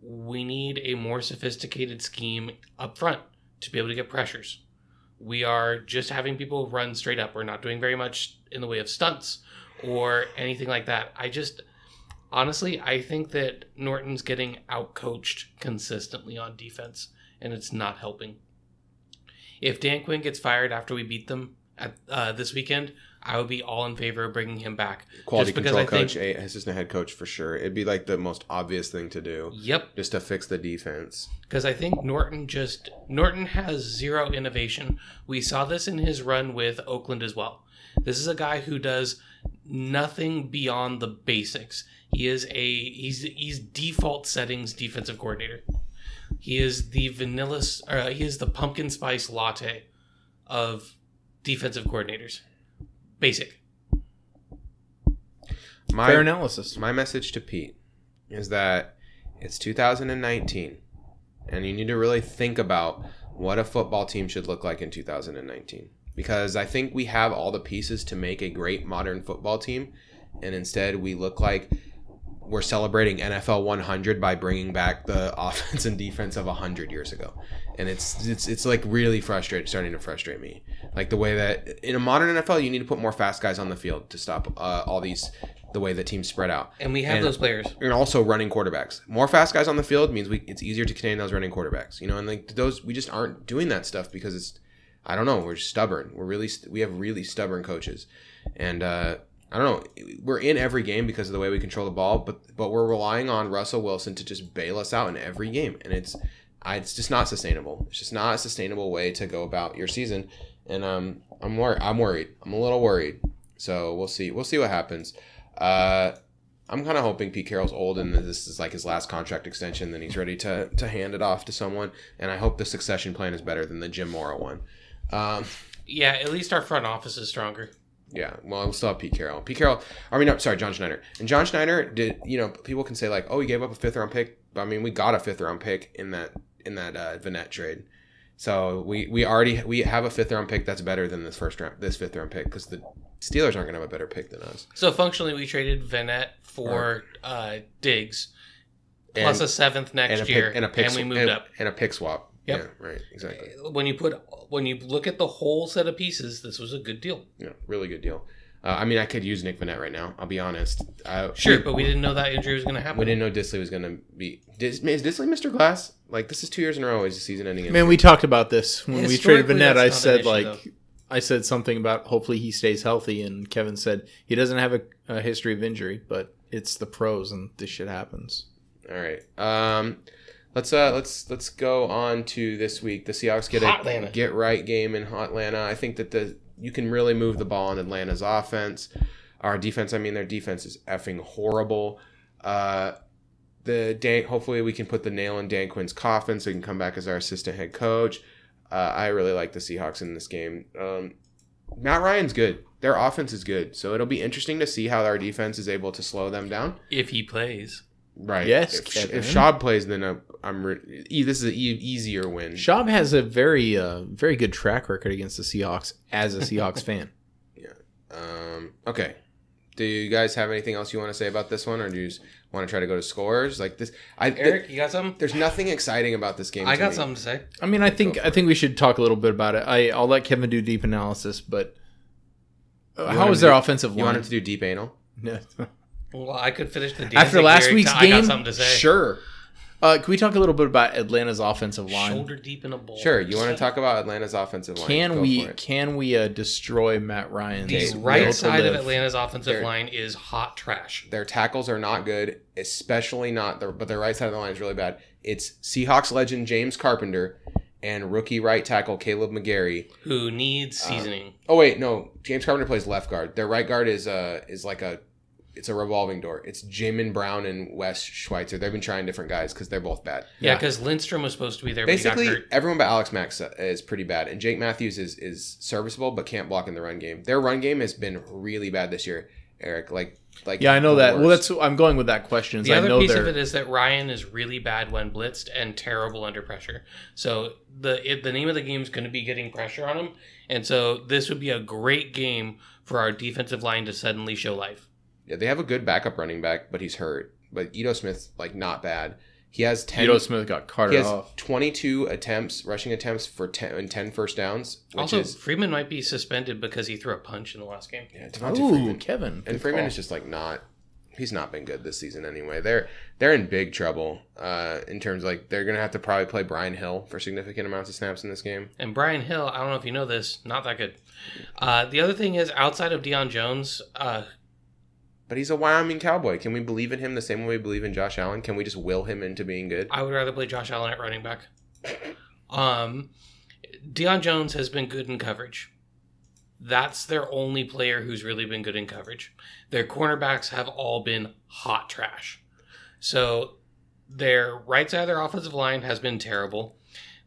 we need a more sophisticated scheme up front to be able to get pressures. We are just having people run straight up. We're not doing very much in the way of stunts or anything like that. I just, honestly, I think that Norton's getting outcoached consistently on defense, and it's not helping. If Dan Quinn gets fired after we beat them at this weekend, I would be all in favor of bringing him back. Quality control coach, assistant head coach for sure. It'd be like the most obvious thing to do. Yep. Just to fix the defense. Because I think Norton has zero innovation. We saw this in his run with Oakland as well. This is a guy who does nothing beyond the basics. He's default settings defensive coordinator. He is the he is the pumpkin spice latte of defensive coordinators. Basic. Fair analysis. My message to Pete is that it's 2019, and you need to really think about what a football team should look like in 2019. Because I think we have all the pieces to make a great modern football team, and instead we look like we're celebrating NFL 100 by bringing back the offense and defense of 100 years ago. And it's like really starting to frustrate me. Like the way that in a modern NFL, you need to put more fast guys on the field to stop the way the teams spread out. And we have those players. And also running quarterbacks. More fast guys on the field means it's easier to contain those running quarterbacks. You know, and like those, we just aren't doing that stuff because it's, I don't know, we're stubborn. We have really stubborn coaches. And, I don't know. We're in every game because of the way we control the ball, but we're relying on Russell Wilson to just bail us out in every game, and it's just not sustainable. It's just not a sustainable way to go about your season, and I'm worried. I'm a little worried. So we'll see what happens. I'm kind of hoping Pete Carroll's old and this is like his last contract extension. Then he's ready to hand it off to someone, and I hope the succession plan is better than the Jim Mora one. Yeah, at least our front office is stronger. Yeah, well, we'll still have Pete Carroll. John Schneider. And John Schneider did, you know, people can say like, oh, he gave up a fifth-round pick. But, I mean, we got a fifth-round pick in that Vannett trade. So we have a fifth-round pick that's better than this fifth-round pick because the Steelers aren't going to have a better pick than us. So functionally, we traded Vannett for Diggs plus a seventh next year, and we moved up and a pick swap. Yep. Yeah, right, exactly. When you look at the whole set of pieces, this was a good deal. Yeah, really good deal. I mean, I could use Nick Vannett right now. I'll be honest. But we didn't know that injury was going to happen. We didn't know Disley was going to be. Is Disley Mr. Glass? Like, this is 2 years in a row. Is the season-ending injury? Man, we talked about this when we traded Vannett. I said I said something about hopefully he stays healthy, and Kevin said he doesn't have a history of injury, but it's the pros, and this shit happens. All right. Let's go on to this week. The Seahawks get a get-right game in Atlanta. I think that you can really move the ball on Atlanta's offense. Our defense, I mean, their defense is effing horrible. Hopefully we can put the nail in Dan Quinn's coffin so he can come back as our assistant head coach. I really like the Seahawks in this game. Matt Ryan's good. Their offense is good. So it'll be interesting to see how our defense is able to slow them down. If he plays. Right. Yes. If Schaub plays, then this is an easier win. Schaub has a very, very good track record against the Seahawks as a Seahawks fan. Yeah. Okay. Do you guys have anything else you want to say about this one, or do you just want to try to go to scores like this? Eric, you got something? There's nothing exciting about this game. I got something to say. I mean, I think we should talk a little bit about it. I'll let Kevin do deep analysis, but how is their offensive line? You want him to do deep anal? No. Well, I could finish the dancing after last week's game. I got something to say. Sure. Can we talk a little bit about Atlanta's offensive line? Shoulder deep in a bowl. Sure. You want to talk about Atlanta's offensive line? Can we destroy Matt Ryan's? The right side of Atlanta's offensive line is hot trash. Their tackles are not good, especially not their. But their right side of the line is really bad. It's Seahawks legend James Carpenter and rookie right tackle Caleb McGarry, who needs seasoning. James Carpenter plays left guard. Their right guard is like a. It's a revolving door. It's Jamin Brown and Wes Schweitzer. They've been trying different guys because they're both bad. Yeah, because Lindstrom was supposed to be there. Basically, but he got hurt. Everyone but Alex Mack is pretty bad. And Jake Matthews is serviceable but can't block in the run game. Their run game has been really bad this year. Eric. Yeah, I know that. Well, that's I'm going with that question. The other piece of it is that Ryan is really bad when blitzed and terrible under pressure. So the name of the game is going to be getting pressure on him. And so this would be a great game for our defensive line to suddenly show life. Yeah, they have a good backup running back, but he's hurt. But Ito Smith's not bad. He has 10. Ito Smith got carted off. He has 22 attempts, rushing attempts for 10 first downs. Freeman might be suspended because he threw a punch in the last game. Yeah, Devontae Freeman. Kevin. And Freeman is just not. He's not been good this season anyway. They're in big trouble in terms of, they're going to have to probably play Brian Hill for significant amounts of snaps in this game. And Brian Hill, I don't know if you know this, not that good. The other thing is, outside of Deion Jones, but he's a Wyoming Cowboy. Can we believe in him the same way we believe in Josh Allen? Can we just will him into being good? I would rather play Josh Allen at running back. Deion Jones has been good in coverage. That's their only player who's really been good in coverage. Their cornerbacks have all been hot trash. So their right side of their offensive line has been terrible.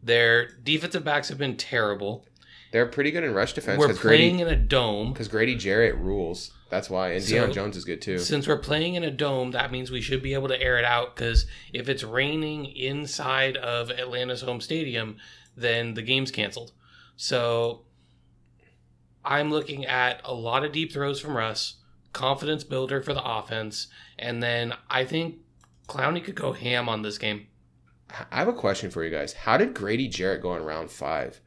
Their defensive backs have been terrible. They're pretty good in rush defense. We're playing in a dome. Because Grady Jarrett rules. That's why. And Deion Jones is good, too. Since we're playing in a dome, that means we should be able to air it out, because if it's raining inside of Atlanta's home stadium, then the game's canceled. So I'm looking at a lot of deep throws from Russ, confidence builder for the offense, and then I think Clowney could go ham on this game. I have a question for you guys. How did Grady Jarrett go in round 5?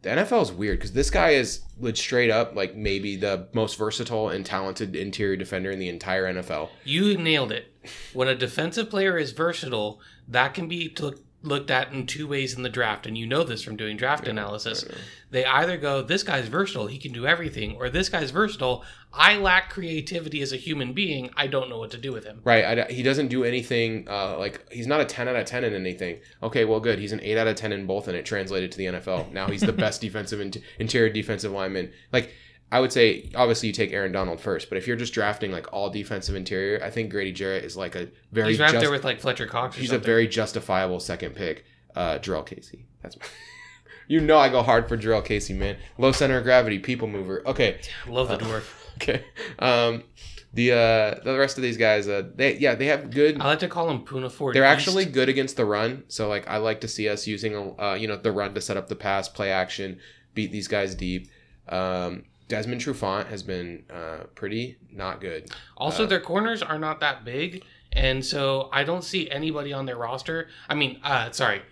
The NFL is weird, because this guy is straight up maybe the most versatile and talented interior defender in the entire NFL. You nailed it. When a defensive player is versatile, that can be looked at in two ways in the draft. And you know this from doing draft analysis. They either go, this guy's versatile, he can do everything. Or this guy's versatile, I lack creativity as a human being, I don't know what to do with him. Right. He doesn't do anything. He's not a 10 out of 10 in anything. Okay, well, good. He's an 8 out of 10 in both, and it translated to the NFL. Now he's the best defensive interior defensive lineman. I would say, obviously, you take Aaron Donald first, but if you're just drafting all defensive interior, I think Grady Jarrett is he's right there with Fletcher Cox. He's a very justifiable second pick. Jarrell Casey. That's my... I go hard for Jarrell Casey, man. Low center of gravity, people mover. Okay, love the dwarf. Okay, the rest of these guys, they have good. I like to call them Puna Ford. They're actually good against the run, so I like to see us using the run to set up the pass, play action, beat these guys deep. Desmond Trufant has been pretty not good. Also, their corners are not that big, and so I don't see anybody on their roster. I mean, sorry.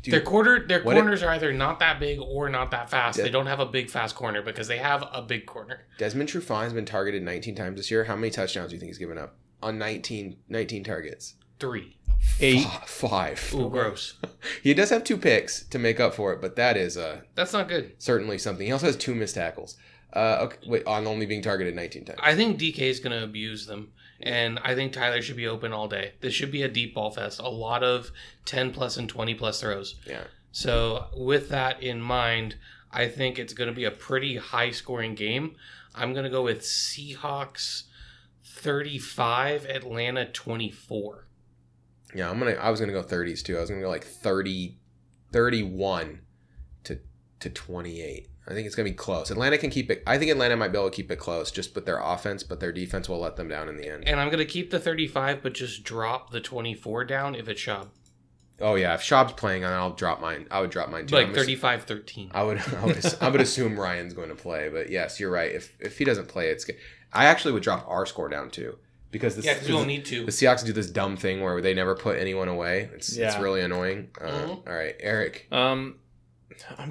Dude, their corners are either not that big or not that fast. They don't have a big, fast corner because they have a big corner. Desmond Trufant has been targeted 19 times this year. How many touchdowns do you think he's given up? On 19 targets. 3. 8. 5. Ooh, gross. He does have 2 picks to make up for it, but that is... that's not good. Certainly something. He also has 2 missed tackles. On only being targeted 19 times. I think DK is going to abuse them, and I think Tyler should be open all day. This should be a deep ball fest. A lot of 10-plus and 20-plus throws. Yeah. So with that in mind, I think it's going to be a pretty high-scoring game. I'm going to go with Seahawks 35, Atlanta 24. Yeah, I was going to go 30s, too. I was going to go 31 to 28. I think it's going to be close. Atlanta can keep it. I think Atlanta might be able to keep it close just with their offense, but their defense will let them down in the end. And I'm going to keep the 35, but just drop the 24 down if it's Schaub. Oh, yeah. If Schaub's playing, I'll drop mine. I would drop mine, too. 35-13. I would assume Ryan's going to play, but yes, you're right. If he doesn't play, it's good. I actually would drop our score down, too. Because we don't need to. The Seahawks do this dumb thing where they never put anyone away. It's really annoying. All right, Eric. I'm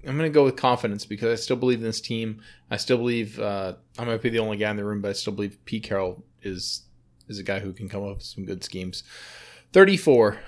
gonna go with confidence because I still believe in this team. I still believe I might be the only guy in the room, but I still believe Pete Carroll is a guy who can come up with some good schemes. 34-23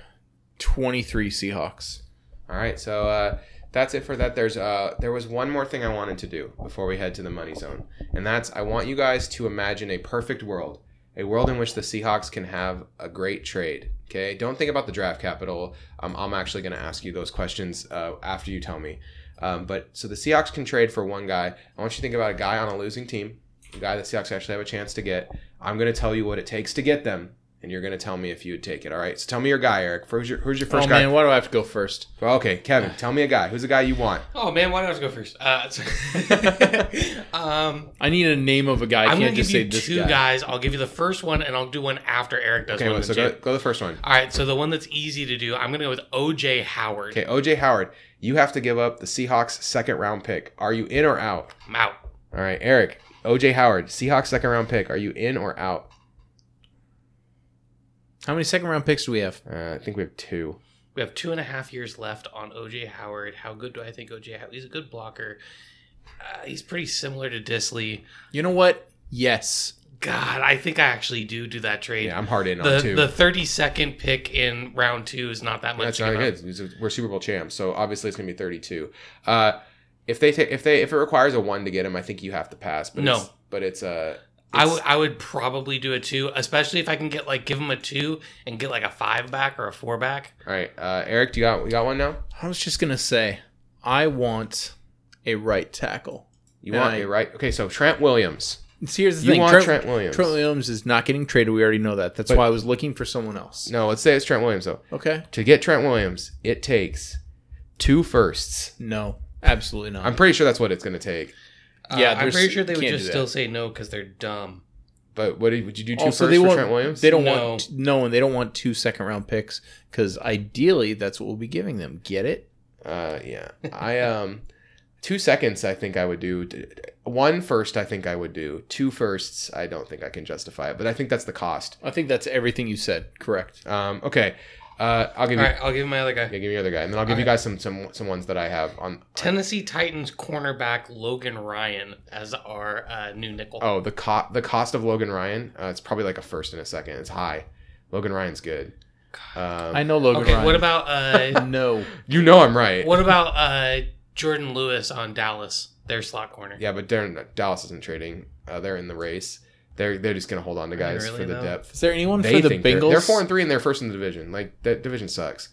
Seahawks. All right, so that's it for that. There was one more thing I wanted to do before we head to the money zone, and that's I want you guys to imagine a perfect world. A world in which the Seahawks can have a great trade. Okay, don't think about the draft capital. I'm actually going to ask you those questions after you tell me. So the Seahawks can trade for one guy. I want you to think about a guy on a losing team, a guy that Seahawks actually have a chance to get. I'm going to tell you what it takes to get them, and you're going to tell me if you would take it. All right, so tell me your guy, Eric. Who's your first guy? Oh, man, why do I have to go first? Okay, Kevin, tell me a guy. Who's the guy you want? Oh, man, why do I have to go first? I need a name of a guy. I can't just say this guy. I'm going to give you two guys. I'll give you the first one, and I'll do one after Eric does one. Okay, so go the first one. All right, so the one that's easy to do, I'm going to go with O.J. Howard. Okay, O.J. Howard, you have to give up the Seahawks' second-round pick. Are you in or out? I'm out. All right, Eric, O.J. Howard, Seahawks' second-round pick. Are you in or out? How many second-round picks do we have? I think we have two. We have 2.5 years left on O.J. Howard. How good do I think O.J. Howard? He's a good blocker. He's pretty similar to Disley. You know what? Yes. God, I think I actually do that trade. Yeah, I'm hard in on two. The 32nd pick in round two is not that much. That's not good. We're Super Bowl champs, so obviously it's going to be 32. If it requires a 1 to get him, I think you have to pass. But no. I would probably do a 2, especially if I can get give him a 2 and get a 5 back or a 4 back. All right, Eric, you got one now? I was just gonna say, I want a right tackle. Okay, so Trent Williams. Here's the thing. You want Trent Williams. Trent Williams is not getting traded. We already know that. That's why I was looking for someone else. No, let's say it's Trent Williams though. Okay. To get Trent Williams, it takes 2 firsts. No, absolutely not. I'm pretty sure that's what it's gonna take. Yeah, I'm pretty sure they would just still say no because they're dumb. But what would you do? 2 firsts for Trent Williams? They don't want no, and they don't want 2 second-round picks because ideally that's what we'll be giving them. Get it? Yeah. 2 seconds, I think I would do. 1 first, I think I would do. 2 firsts, I don't think I can justify it, but I think that's the cost. I think that's everything you said. Correct. Okay. I'll give my other guy. Yeah, give me your other guy, and then I'll give you guys some ones that I have on. Tennessee Titans cornerback Logan Ryan as our new nickel. Oh, the cost of Logan Ryan. It's probably a first and a second. It's high. Logan Ryan's good. I know Logan Ryan. What about no? You know I'm right. What about Jordan Lewis on Dallas? Their slot corner. Yeah, but Dallas isn't trading. They're in the race. They're just gonna hold on to guys for the depth. Is there anyone for the Bengals? They're 4-3 and they're first in the division. That division sucks.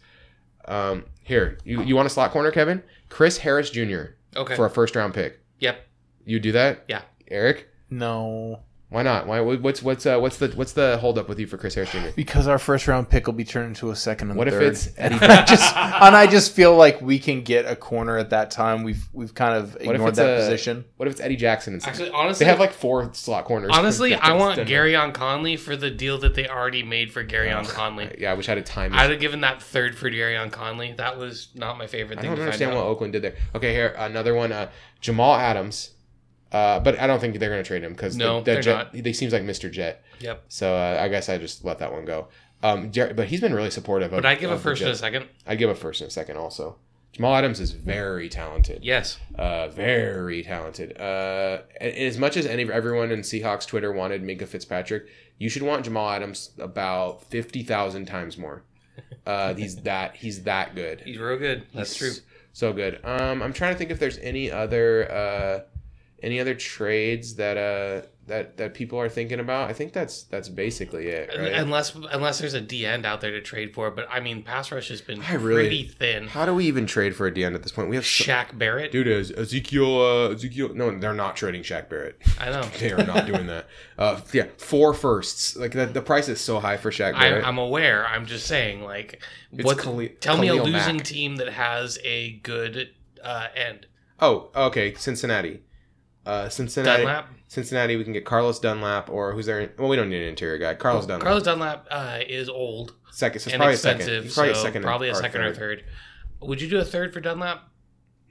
Here, you want a slot corner, Kevin? Chris Harris Jr. Okay. For a first-round pick. Yep. You do that? Yeah. Eric? No. Why not? Why? What's the holdup with you for Chris Harris Jr.? Because our first-round pick will be turned into a second and third. What if it's Eddie? I just feel like we can get a corner at that time. We've kind of ignored that position. What if it's Eddie Jackson? Actually, honestly, they have 4 slot corners. Honestly, I want Garyon Conley for the deal that they already made for Garyon Conley. Yeah, I wish I had time. I'd have given that third for Garyon Conley. That was not my favorite thing. I don't understand what Oakland did there. Okay, here another one. Jamal Adams. But I don't think they're going to trade him because he seems like Mr. Jet. Yep. So I guess I just let that one go. But he's been really supportive. But I give a first and a second. I give a first and a second also. Jamal Adams is very talented. Yes. Very talented. As much as everyone in Seahawks Twitter wanted Minkah Fitzpatrick, you should want Jamal Adams about 50,000 times more. He's that good. He's real good. That's true. So good. I'm trying to think if there's any other. Any other trades that people are thinking about? I think that's basically it, right? Unless there's a D-end out there to trade for, but I mean, pass rush has been pretty thin. How do we even trade for a D-end at this point? We have Shaq Barrett. Dude, is Ezekiel. No, they're not trading Shaq Barrett. I know. They are not doing that. Yeah, 4 firsts. The price is so high for Shaq Barrett. I'm aware. I'm just saying, tell me a losing team that has a good end. Oh, okay, Cincinnati. Dunlap. Cincinnati, we can get Carlos Dunlap or who's there? Well, we don't need an interior guy. Carlos Dunlap. Carlos Dunlap is old. Second, so it's probably expensive. Probably a second or third. Would you do a third for Dunlap?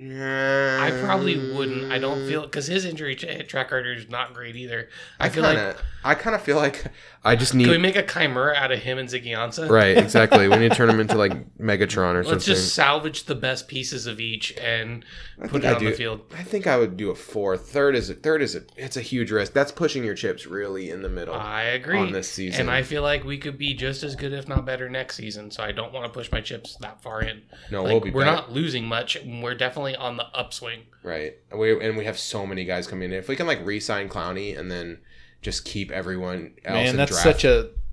I probably wouldn't. I don't feel because his injury track record is not great either. I kind of feel like I just need. Can we make a chimera out of him and Ziggy Ansah? Right, exactly. We need to turn him into Megatron or something. Let's just salvage the best pieces of each and put it on the field. I think I would do a fourth. Third is a huge risk. That's pushing your chips really in the middle. I agree on this season, and I feel like we could be just as good, if not better, next season. So I don't want to push my chips that far in. No, we'll be. We're back. Not losing much. We're definitely on the upswing, right? We have so many guys coming in. If we can re-sign Clowney and then just keep everyone else, man,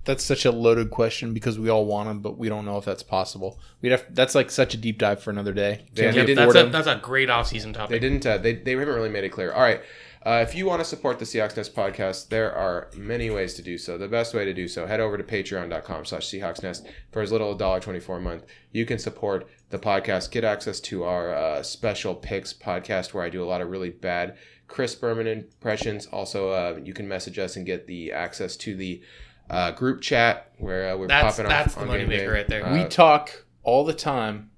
that's such a loaded question because we all want him, but we don't know if that's possible. That's such a deep dive for another day. That's a great off-season topic. They didn't. They haven't really made it clear. All right. If you want to support the Seahawks Nest podcast, there are many ways to do so. The best way to do so, head over to patreon.com/Seahawks Nest. For as little as $1.24 a month, you can support the podcast, get access to our special picks podcast where I do a lot of really bad Chris Berman impressions. Also, you can message us and get the access to the group chat where we're popping off. That's the moneymaker right there. We talk all the time.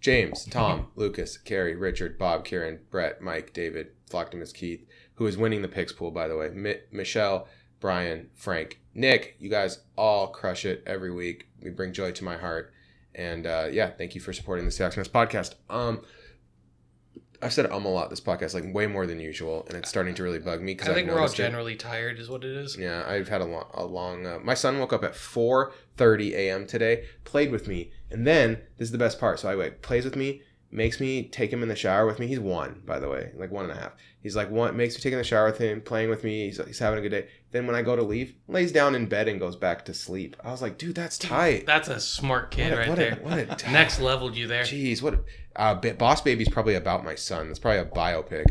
James, Tom, Lucas, Carrie, Richard, Bob, Kieran, Brett, Mike, David, Flocktimus, Keith, who is winning the picks pool, by the way. Michelle, Brian, Frank, Nick, you guys all crush it every week. We bring joy to my heart. And yeah, thank you for supporting the Seahawks Nest podcast. I've said a lot this podcast, like way more than usual, and it's starting to really bug me because I think we're all generally tired, is what it is. Yeah, I've had a long. My son woke up at 4:30 a.m. today, played with me, and then this is the best part. So I wait, plays with me, makes me take him in the shower with me. He's one, by the way, like 1.5. He's like one, makes me take in the shower with him, playing with me. He's having a good day. Then when I go to leave, lays down in bed and goes back to sleep. I was like, dude, that's tight. That's a smart kid right there. Next leveled you there. Jeez, what? Boss Baby's probably about my son. That's probably a biopic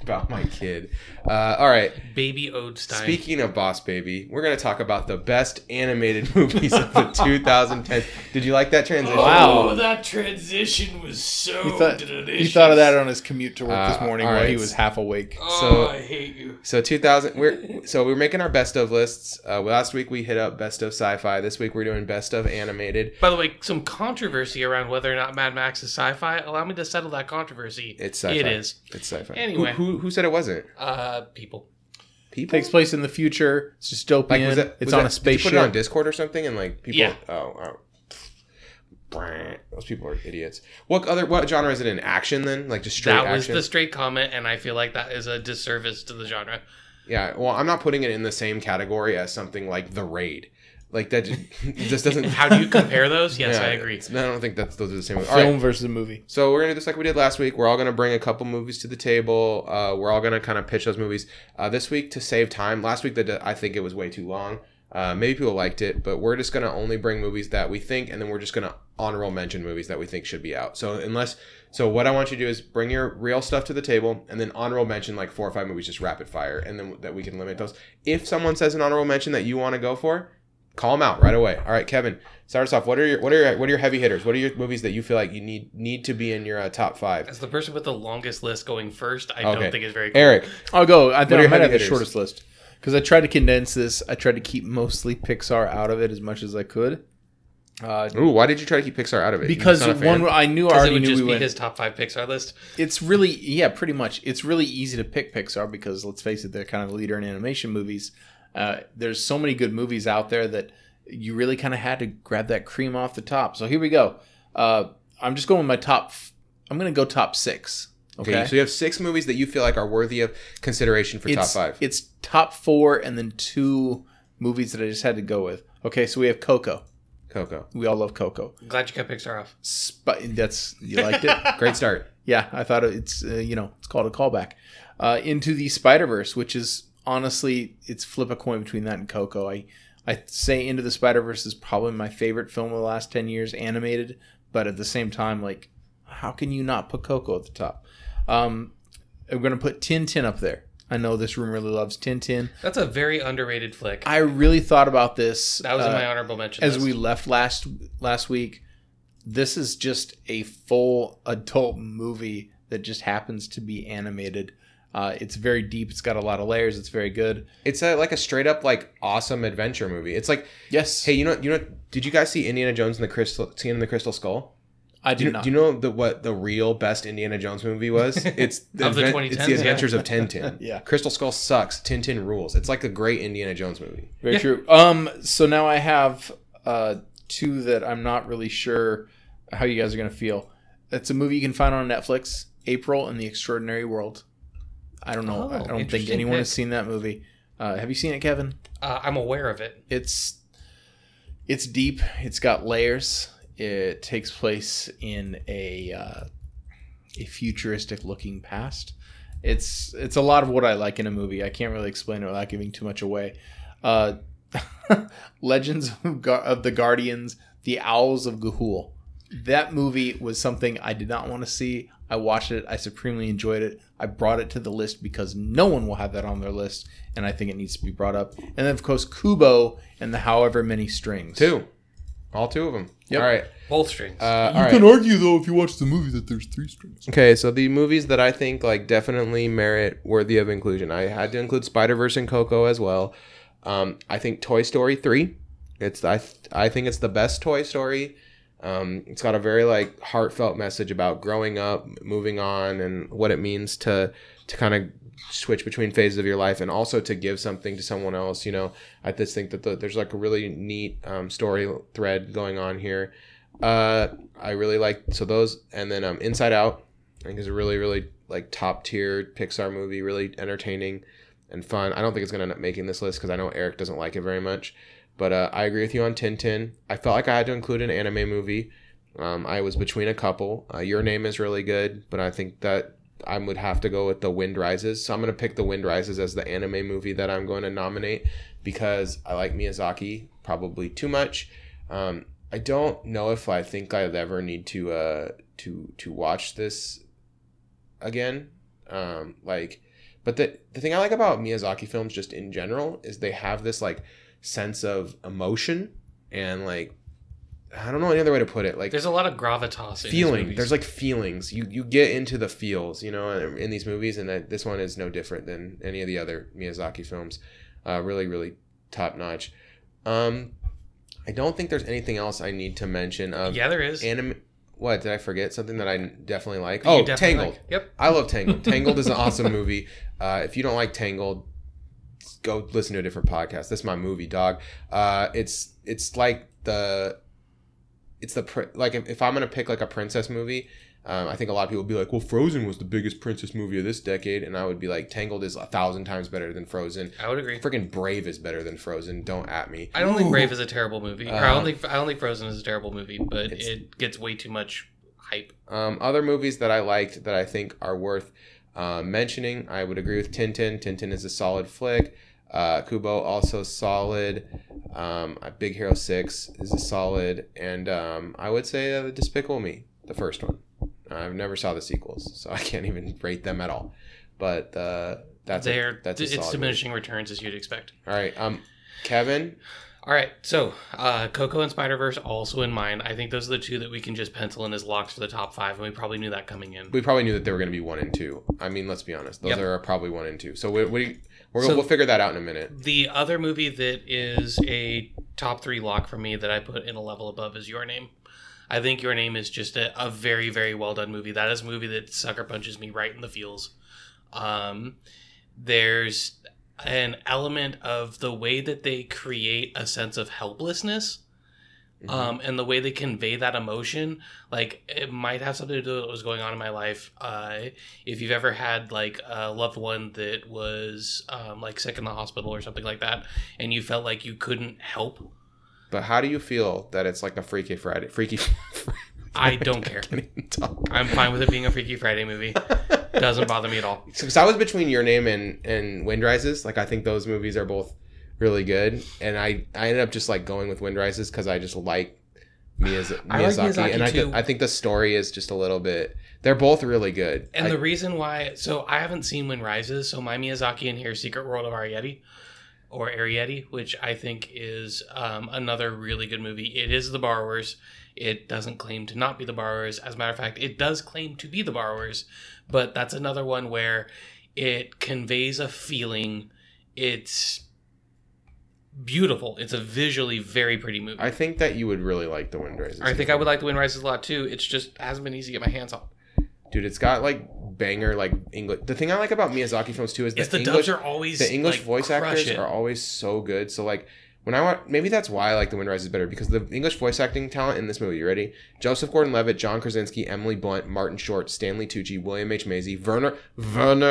about my kid. All right. Baby Odestein. Speaking of Boss Baby, we're going to talk about the best animated movies of the 2010s. Did you like that transition? Wow. That transition was so delicious. He thought of that on his commute to work this morning while he was half awake. Oh, I hate you. So we're making our best of lists. Last week we hit up best of sci-fi. This week we're doing best of animated. By the way, some controversy around whether or not Mad Max is sci-fi. Allow me to settle that controversy. It's sci-fi. It is. It's sci-fi. Anyway. Who said it wasn't? People. Takes place in the future. It's dystopian. It's on a spaceship. Did you put it on Discord or something? And like people. Yeah. Oh. Those people are idiots. What genre is it in? Action then? Like just straight action? That was the straight comment, and I feel like that is a disservice to the genre. Yeah. Well, I'm not putting it in the same category as something like The Raid. Like that just doesn't. How do you compare those? Yes, yeah, I agree. I don't think those are the same. Film versus a movie. So we're gonna do this like we did last week. We're all gonna bring a couple movies to the table. We're all gonna kind of pitch those movies this week to save time. Last week I think it was way too long. Maybe people liked it, but we're just gonna only bring movies that we think, and then we're just gonna honorable mention movies that we think should be out. So what I want you to do is bring your real stuff to the table, and then honorable mention like 4 or 5 movies just rapid fire, and then that we can limit those. If someone says an honorable mention that you want to go for, call them out right away. All right, Kevin, start us off. What are your heavy hitters? What are your movies that you feel like you need to be in your top 5? As the person with the longest list going first, I don't think it's very cool. Eric, I'll go. I think I might have the shortest list because I tried to condense this. I tried to keep mostly Pixar out of it as much as I could. Why did you try to keep Pixar out of it? Because I already knew it would be his top 5 Pixar list. It's really, pretty much. It's really easy to pick Pixar because let's face it, they're kind of a leader in animation movies. There's so many good movies out there that you really kind of had to grab that cream off the top. So here we go. I'm just going with my I'm going to go top 6. Okay. So you have 6 movies that you feel like are worthy of consideration for top 5. It's top 4 and then 2 movies that I just had to go with. Okay. So we have Coco. We all love Coco. I'm glad you cut Pixar off. You liked it? Great start. Yeah. I thought it's called a callback. Into the Spider-Verse, which is... Honestly, it's flip a coin between that and Coco. I say Into the Spider-Verse is probably my favorite film of the last 10 years, animated. But at the same time, like, how can you not put Coco at the top? I'm going to put Tintin up there. I know this room really loves Tintin. That's a very underrated flick. I really thought about this. That was in my honorable mention as list. We left last week. This is just a full adult movie that just happens to be animated. It's very deep. It's got a lot of layers. It's very good. It's like a straight up like awesome adventure movie. It's like yes. Hey, you know? Did you guys see Indiana Jones and the Crystal Skull? I did not. Do you know what the real best Indiana Jones movie was? It's it's the Adventures of Tintin. Yeah. Crystal Skull sucks. Tintin rules. It's like a great Indiana Jones movie. Very true. So now I have 2 that I'm not really sure how you guys are gonna feel. It's a movie you can find on Netflix. April and the Extraordinary World. I don't know. I don't think anyone has seen that movie. Have you seen it, Kevin? I'm aware of it. It's deep. It's got layers. It takes place in a futuristic looking past. It's a lot of what I like in a movie. I can't really explain it without giving too much away. Legends of the Guardians, The Owls of Ga'Hoole. That movie was something I did not want to see. I watched it. I supremely enjoyed it. I brought it to the list because no one will have that on their list, and I think it needs to be brought up. And then, of course, Kubo and the However Many Strings. 2. All two of them. Yep. All right. Both strings. You can argue, though, if you watch the movie, that there's three strings. Okay, so the movies that I think like definitely merit worthy of inclusion. I had to include Spider-Verse and Coco as well. I think Toy Story 3. I think it's the best Toy Story. It's got a very like heartfelt message about growing up, moving on, and what it means to kind of switch between phases of your life, and also to give something to someone else. You know, I just think that there's like a really neat story thread going on here. I really like those, and then Inside Out, I think, is a really, really like top tier Pixar movie, really entertaining and fun. I don't think it's gonna end up making this list because I know Eric doesn't like it very much. But I agree with you on Tintin. I felt like I had to include an anime movie. I was between a couple. Your Name is really good, but I think that I would have to go with The Wind Rises. So I'm going to pick The Wind Rises as the anime movie that I'm going to nominate because I like Miyazaki probably too much. I don't know if I think I'd ever need to watch this again. But the thing I like about Miyazaki films just in general is they have this like sense of emotion and like, I don't know any other way to put it. Like, there's a lot of gravitas in feeling. These movies. There's like feelings. You get into the feels, you know, in these movies, and this one is no different than any of the other Miyazaki films. Really, really top notch. I don't think there's anything else I need to mention. Yeah, there is. What did I forget? Something that I definitely like. Oh, Tangled. Like. Yep, I love Tangled. Tangled is an awesome movie. If you don't like Tangled, go listen to a different podcast. That's my movie, dog. If I'm gonna pick like a princess movie, I think a lot of people would be like, well, Frozen was the biggest princess movie of this decade, and I would be like, Tangled is 1,000 times better than Frozen. I would agree. Freaking Brave is better than Frozen. Don't at me. I don't think Brave is a terrible movie. I don't think Frozen is a terrible movie, but it gets way too much hype. Other movies that I liked that I think are worth mentioning, I would agree with Tintin. Tintin is a solid flick. Kubo also solid. Big Hero 6 is a solid, and I would say the Despicable Me, the first one. I've never saw the sequels, so I can't even rate them at all. But that's diminishing returns, as you'd expect. All right, Kevin. All right, so Coco and Spider-Verse also in mind. I think those are the two that we can just pencil in as locks for the top five, and we probably knew that coming in. We probably knew that they were going to be 1 and 2. I mean, let's be honest; those are probably 1 and 2. So we'll figure that out in a minute. The other movie that is a top 3 lock for me that I put in a level above is Your Name. I think Your Name is just a very, very well done movie. That is a movie that sucker punches me right in the feels. There's an element of the way that they create a sense of helplessness, and the way they convey that emotion. Like, it might have something to do with what was going on in my life. If you've ever had like a loved one that was like sick in the hospital or something like that, and you felt like you couldn't help. But how do you feel that it's like a Freaky Friday? I don't care. I'm fine with it being a Freaky Friday movie. Doesn't bother me at all. Because I was between Your Name and Wind Rises. Like, I think those movies are both really good. And I ended up just like going with Wind Rises because I just like Miyazaki. I think the story is just a little bit. They're both really good. And the reason why. So I haven't seen Wind Rises. So my Miyazaki in here is Secret World of Arrietty. Or Arrietty, which I think is another really good movie. It is The Borrowers. It doesn't claim to not be The Borrowers. As a matter of fact, it does claim to be The Borrowers, but that's another one where it conveys a feeling. It's beautiful. It's a visually very pretty movie. I think that you would really like The Wind Rises. I think I would like The Wind Rises a lot too. It's just hasn't been easy to get my hands on. Dude, it's got like banger like English. The thing I like about Miyazaki films too is the English, dubs are always the English like, voice actors are always so good. So like when I want, maybe that's why I like The Wind Rises better, because the English voice acting talent in this movie. You ready? Joseph Gordon-Levitt, John Krasinski, Emily Blunt, Martin Short, Stanley Tucci, William H. Macy, Werner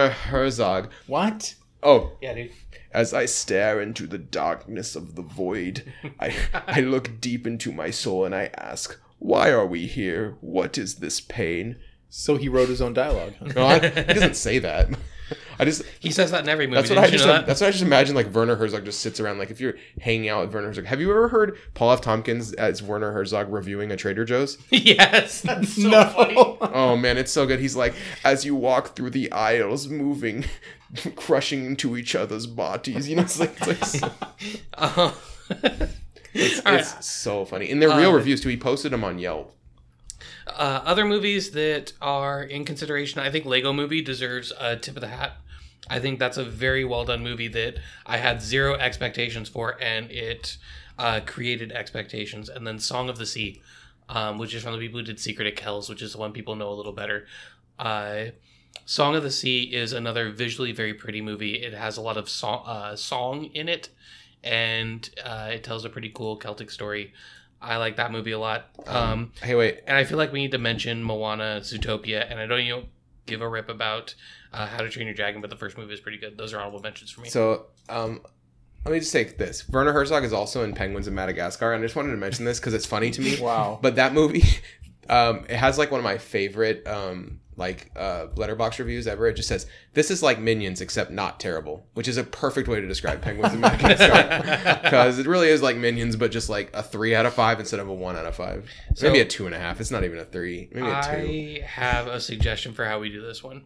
Herzog. What? Oh yeah, dude. As I stare into the darkness of the void, I look deep into my soul and I ask, why are we here? What is this pain? So he wrote his own dialogue. No, he doesn't say that. He says that in every movie. That's what I just imagine. Like Werner Herzog just sits around. Like if you're hanging out with Werner Herzog, have you ever heard Paul F. Tompkins as Werner Herzog reviewing a Trader Joe's? Yes, that's so funny. Oh man, it's so good. He's like, as you walk through the aisles, moving, crushing into each other's bodies. You know, it's like. It's so funny. And they're real reviews, too. He posted them on Yelp. Other movies that are in consideration, I think Lego Movie deserves a tip of the hat. I think that's a very well-done movie that I had zero expectations for, and it created expectations. And then Song of the Sea, which is from the people who did Secret of Kells, which is the one people know a little better. Song of the Sea is another visually very pretty movie. It has a lot of song in it, and it tells a pretty cool Celtic story. I like that movie a lot. And I feel like we need to mention Moana, Zootopia, and I don't even give a rip about How to Train Your Dragon, but the first movie is pretty good. Those are honorable mentions for me. So, let me just take this. Werner Herzog is also in Penguins of Madagascar, and I just wanted to mention this because it's funny to me. Wow. But that movie, it has like one of my favorite Letterboxd reviews ever. It just says, "This is like Minions except not terrible," which is a perfect way to describe Penguins of Madagascar, because it really is like Minions, but just like a 3 out of 5 instead of a 1 out of 5. So maybe a 2.5. It's not even a 3. Maybe a 2. I have a suggestion for how we do this one.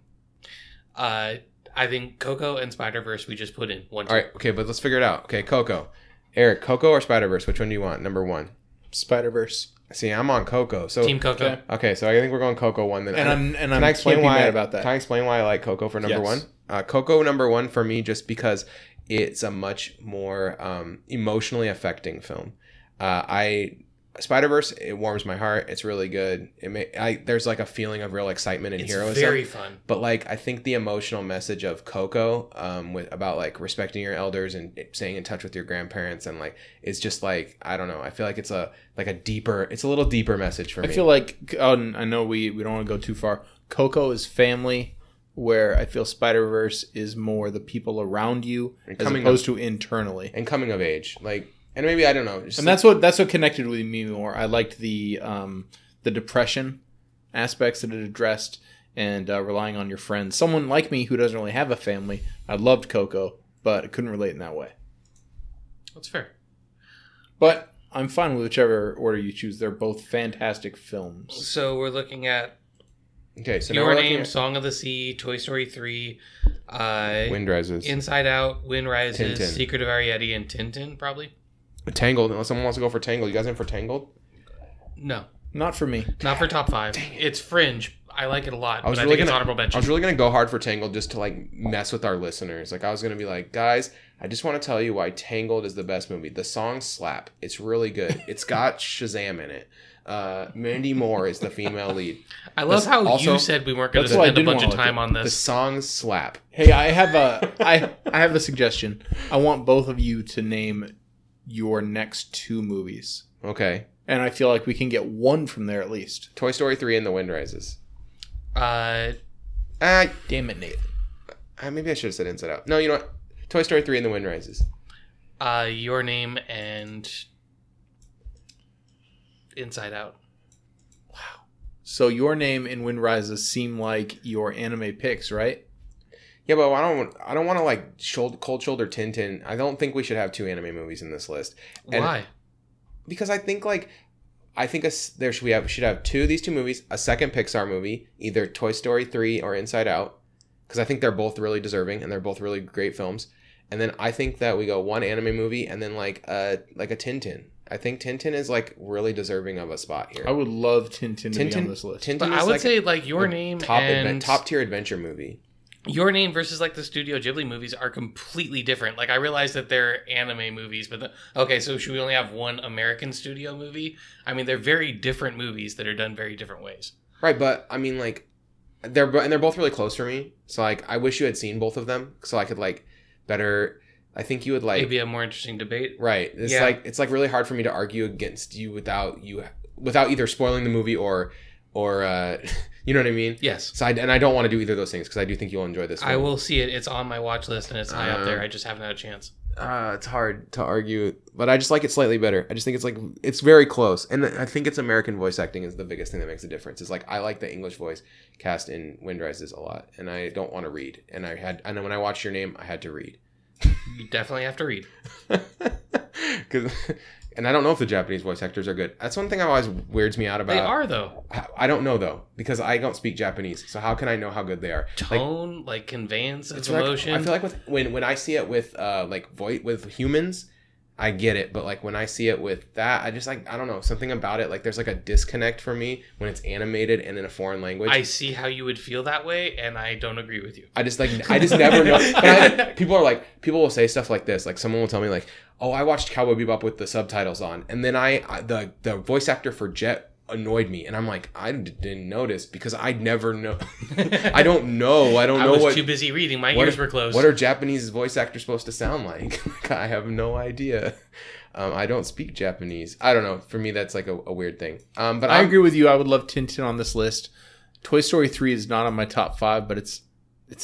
I think Coco and Spider-Verse we just put in 1, 2. All right, okay, but let's figure it out. Okay, Coco. Eric, Coco or Spider-Verse? Which one do you want? Number 1. Spider-Verse. See, I'm on Coco. So Team Coco. Okay, so I think we're going Coco 1. Then, can I explain why? Mad about that. Can I explain why I like Coco for number 1? Coco number 1 for me, just because it's a much more emotionally affecting film. Spider-Verse, it warms my heart. It's really good. There's like a feeling of real excitement and heroism. It's very fun. But like, I think the emotional message of Coco, about like respecting your elders and staying in touch with your grandparents, and like, it's just like, I don't know. I feel like it's a little deeper message for me. I feel like, I know we don't want to go too far. Coco is family, where I feel Spider-Verse is more the people around you as opposed to internally. And coming of age, like. And maybe, I don't know. And that's what connected with me more. I liked the depression aspects that it addressed, and relying on your friends. Someone like me who doesn't really have a family, I loved Coco, but I couldn't relate in that way. That's fair. But I'm fine with whichever order you choose. They're both fantastic films. So we're looking at... Okay, so Your Name, Song of the Sea, Toy Story 3, Wind Rises, Inside Out, Wind Rises, Tintin. Secret of Arrietty, and Tintin, probably. Tangled, unless someone wants to go for Tangled. You guys in for Tangled? No. Not for me. Not for top 5. It's Fringe. I like it a lot, but I think it's honorable mention. I was really going to go hard for Tangled just to like mess with our listeners. Like, I was going to be like, guys, I just want to tell you why Tangled is the best movie. The songs slap. It's really good. It's got Shazam in it. Mandy Moore is the female lead. I love how you said we weren't going to spend a bunch of time on this. The songs slap. Hey, I have a suggestion. I want both of you to name your next 2 movies. Okay. And I feel like we can get one from there at least. Toy Story 3 and The Wind Rises. Damn it, Nathan. Maybe I should have said Inside Out. No, you know what? Toy Story 3 and The Wind Rises. Your Name and Inside Out. Wow. So Your Name and Wind Rises seem like your anime picks, right? Yeah, but I don't want to like cold shoulder Tintin. I don't think we should have 2 anime movies in this list. And why? Because we should have 2 movies, a second Pixar movie, either Toy Story 3 or Inside Out, because I think they're both really deserving and they're both really great films. And then I think that we go 1 anime movie and then like a Tintin. I think Tintin is like really deserving of a spot here. I would love Tintin to be on this list. Tintin, but I would say like Your Name and top tier adventure movie. Your Name versus like the Studio Ghibli movies are completely different. Like, I realize that they're anime movies, but so should we only have 1 American studio movie? I mean, they're very different movies that are done very different ways. Right, but I mean, like, they're both really close for me. So like, I wish you had seen both of them so I could like better. I think you would like maybe a more interesting debate. Right, it's really hard for me to argue against you without either spoiling the movie or you know what I mean? Yes. So I don't want to do either of those things because I do think you'll enjoy this film. I will see it. It's on my watch list and it's high up there. I just haven't had a chance. It's hard to argue, but I just like it slightly better. I just think it's like, it's very close. And I think it's American voice acting is the biggest thing that makes a difference. It's like, I like the English voice cast in Wind Rises a lot, and I don't want to read. And when I watched Your Name, I had to read. You definitely have to read. And I don't know if the Japanese voice actors are good. That's one thing that always weirds me out about. They are, though. I don't know, though, because I don't speak Japanese. So how can I know how good they are? Tone, like conveyance of emotion. I feel like when I see it with humans, I get it, but like when I see it with that, I just like, I don't know, something about it, like there's like a disconnect for me when it's animated and in a foreign language. I see how you would feel that way, and I don't agree with you. I just like, I just never know. But people are like, people will say stuff like this, like someone will tell me like, oh, I watched Cowboy Bebop with the subtitles on, and then the voice actor for Jet annoyed me, and I'm like, I didn't notice because I never know. I don't know. I was too busy reading. My ears were closed. What are Japanese voice actors supposed to sound like? I have no idea. I don't speak Japanese. I don't know. For me, that's like a weird thing. But I agree with you. I would love Tintin on this list. Toy Story 3 is not on my top 5, but it's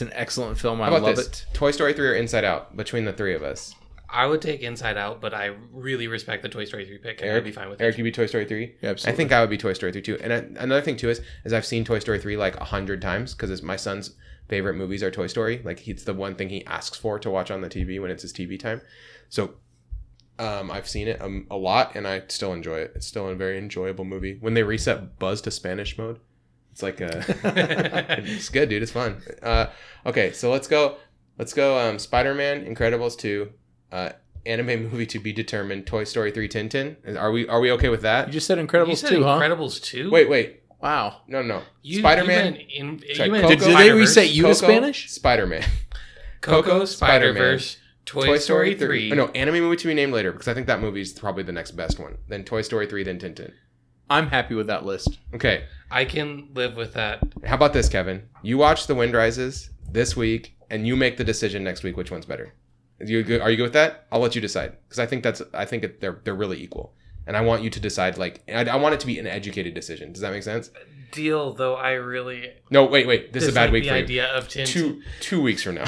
an excellent film. I love it. Toy Story 3 or Inside Out? Between the three of us, I would take Inside Out, but I really respect the Toy Story 3 pick, and Eric, I'd be fine with it. Eric, you'd be Toy Story 3? Yeah, absolutely. I think I would be Toy Story 3, too. And another thing, too, is I've seen Toy Story 3 like 100 times because my son's favorite movies are Toy Story. Like, it's the one thing he asks for to watch on the TV when it's his TV time. So I've seen it a lot, and I still enjoy it. It's still a very enjoyable movie. When they reset Buzz to Spanish mode, it's like a... It's good, dude. It's fun. Okay, so let's go Spider-Man, Incredibles 2... anime movie to be determined, Toy Story 3, Tintin. Are we okay with that? You just said Incredibles 2, huh? Incredibles 2? Wait. Wow. No. Spider-Man. Did they reset you to Spanish? Spider-Man. Coco, Spider-Verse, Toy Story 3. No, anime movie to be named later, because I think that movie is probably the next best one. Then Toy Story 3, then Tintin. I'm happy with that list. Okay. I can live with that. How about this, Kevin? You watch The Wind Rises this week, and you make the decision next week which one's better. Are you good with that? I'll let you decide, because I think they're really equal, and I want you to decide. Like, I want it to be an educated decision. Does that make sense? Deal, though. I really no. Wait. This is a bad week for you. The idea of Tintin. Two weeks from now.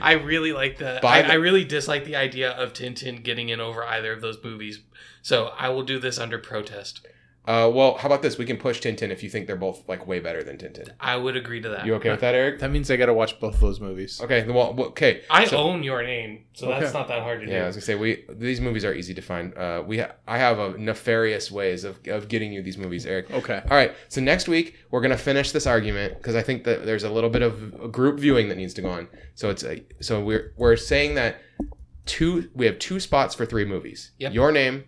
I really like that. I really dislike the idea of Tintin getting in over either of those movies. So I will do this under protest. Well, how about this? We can push Tintin if you think they're both like way better than Tintin. I would agree to that. You okay with that, Eric? That means I got to watch both of those movies. Okay. Well, okay. I own your name, so okay. That's not that hard to do. Yeah, I was gonna say these movies are easy to find. I have a nefarious ways of getting you these movies, Eric. Okay. All right. So next week we're gonna finish this argument because I think that there's a little bit of group viewing that needs to go on. So we're saying that we have two spots for three movies. Yep. Your Name,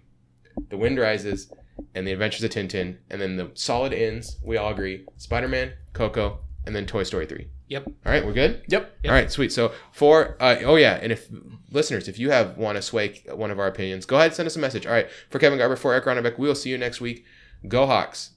The Wind Rises, and The Adventures of Tintin, and then the solid ends, we all agree, Spider-Man, Coco, and then Toy Story 3. Yep. All right, we're good? Yep. All right, sweet. So and if listeners, if you want to sway one of our opinions, go ahead and send us a message. All right, for Kevin Garber, for Eric Ronnebeck, we will see you next week. Go Hawks.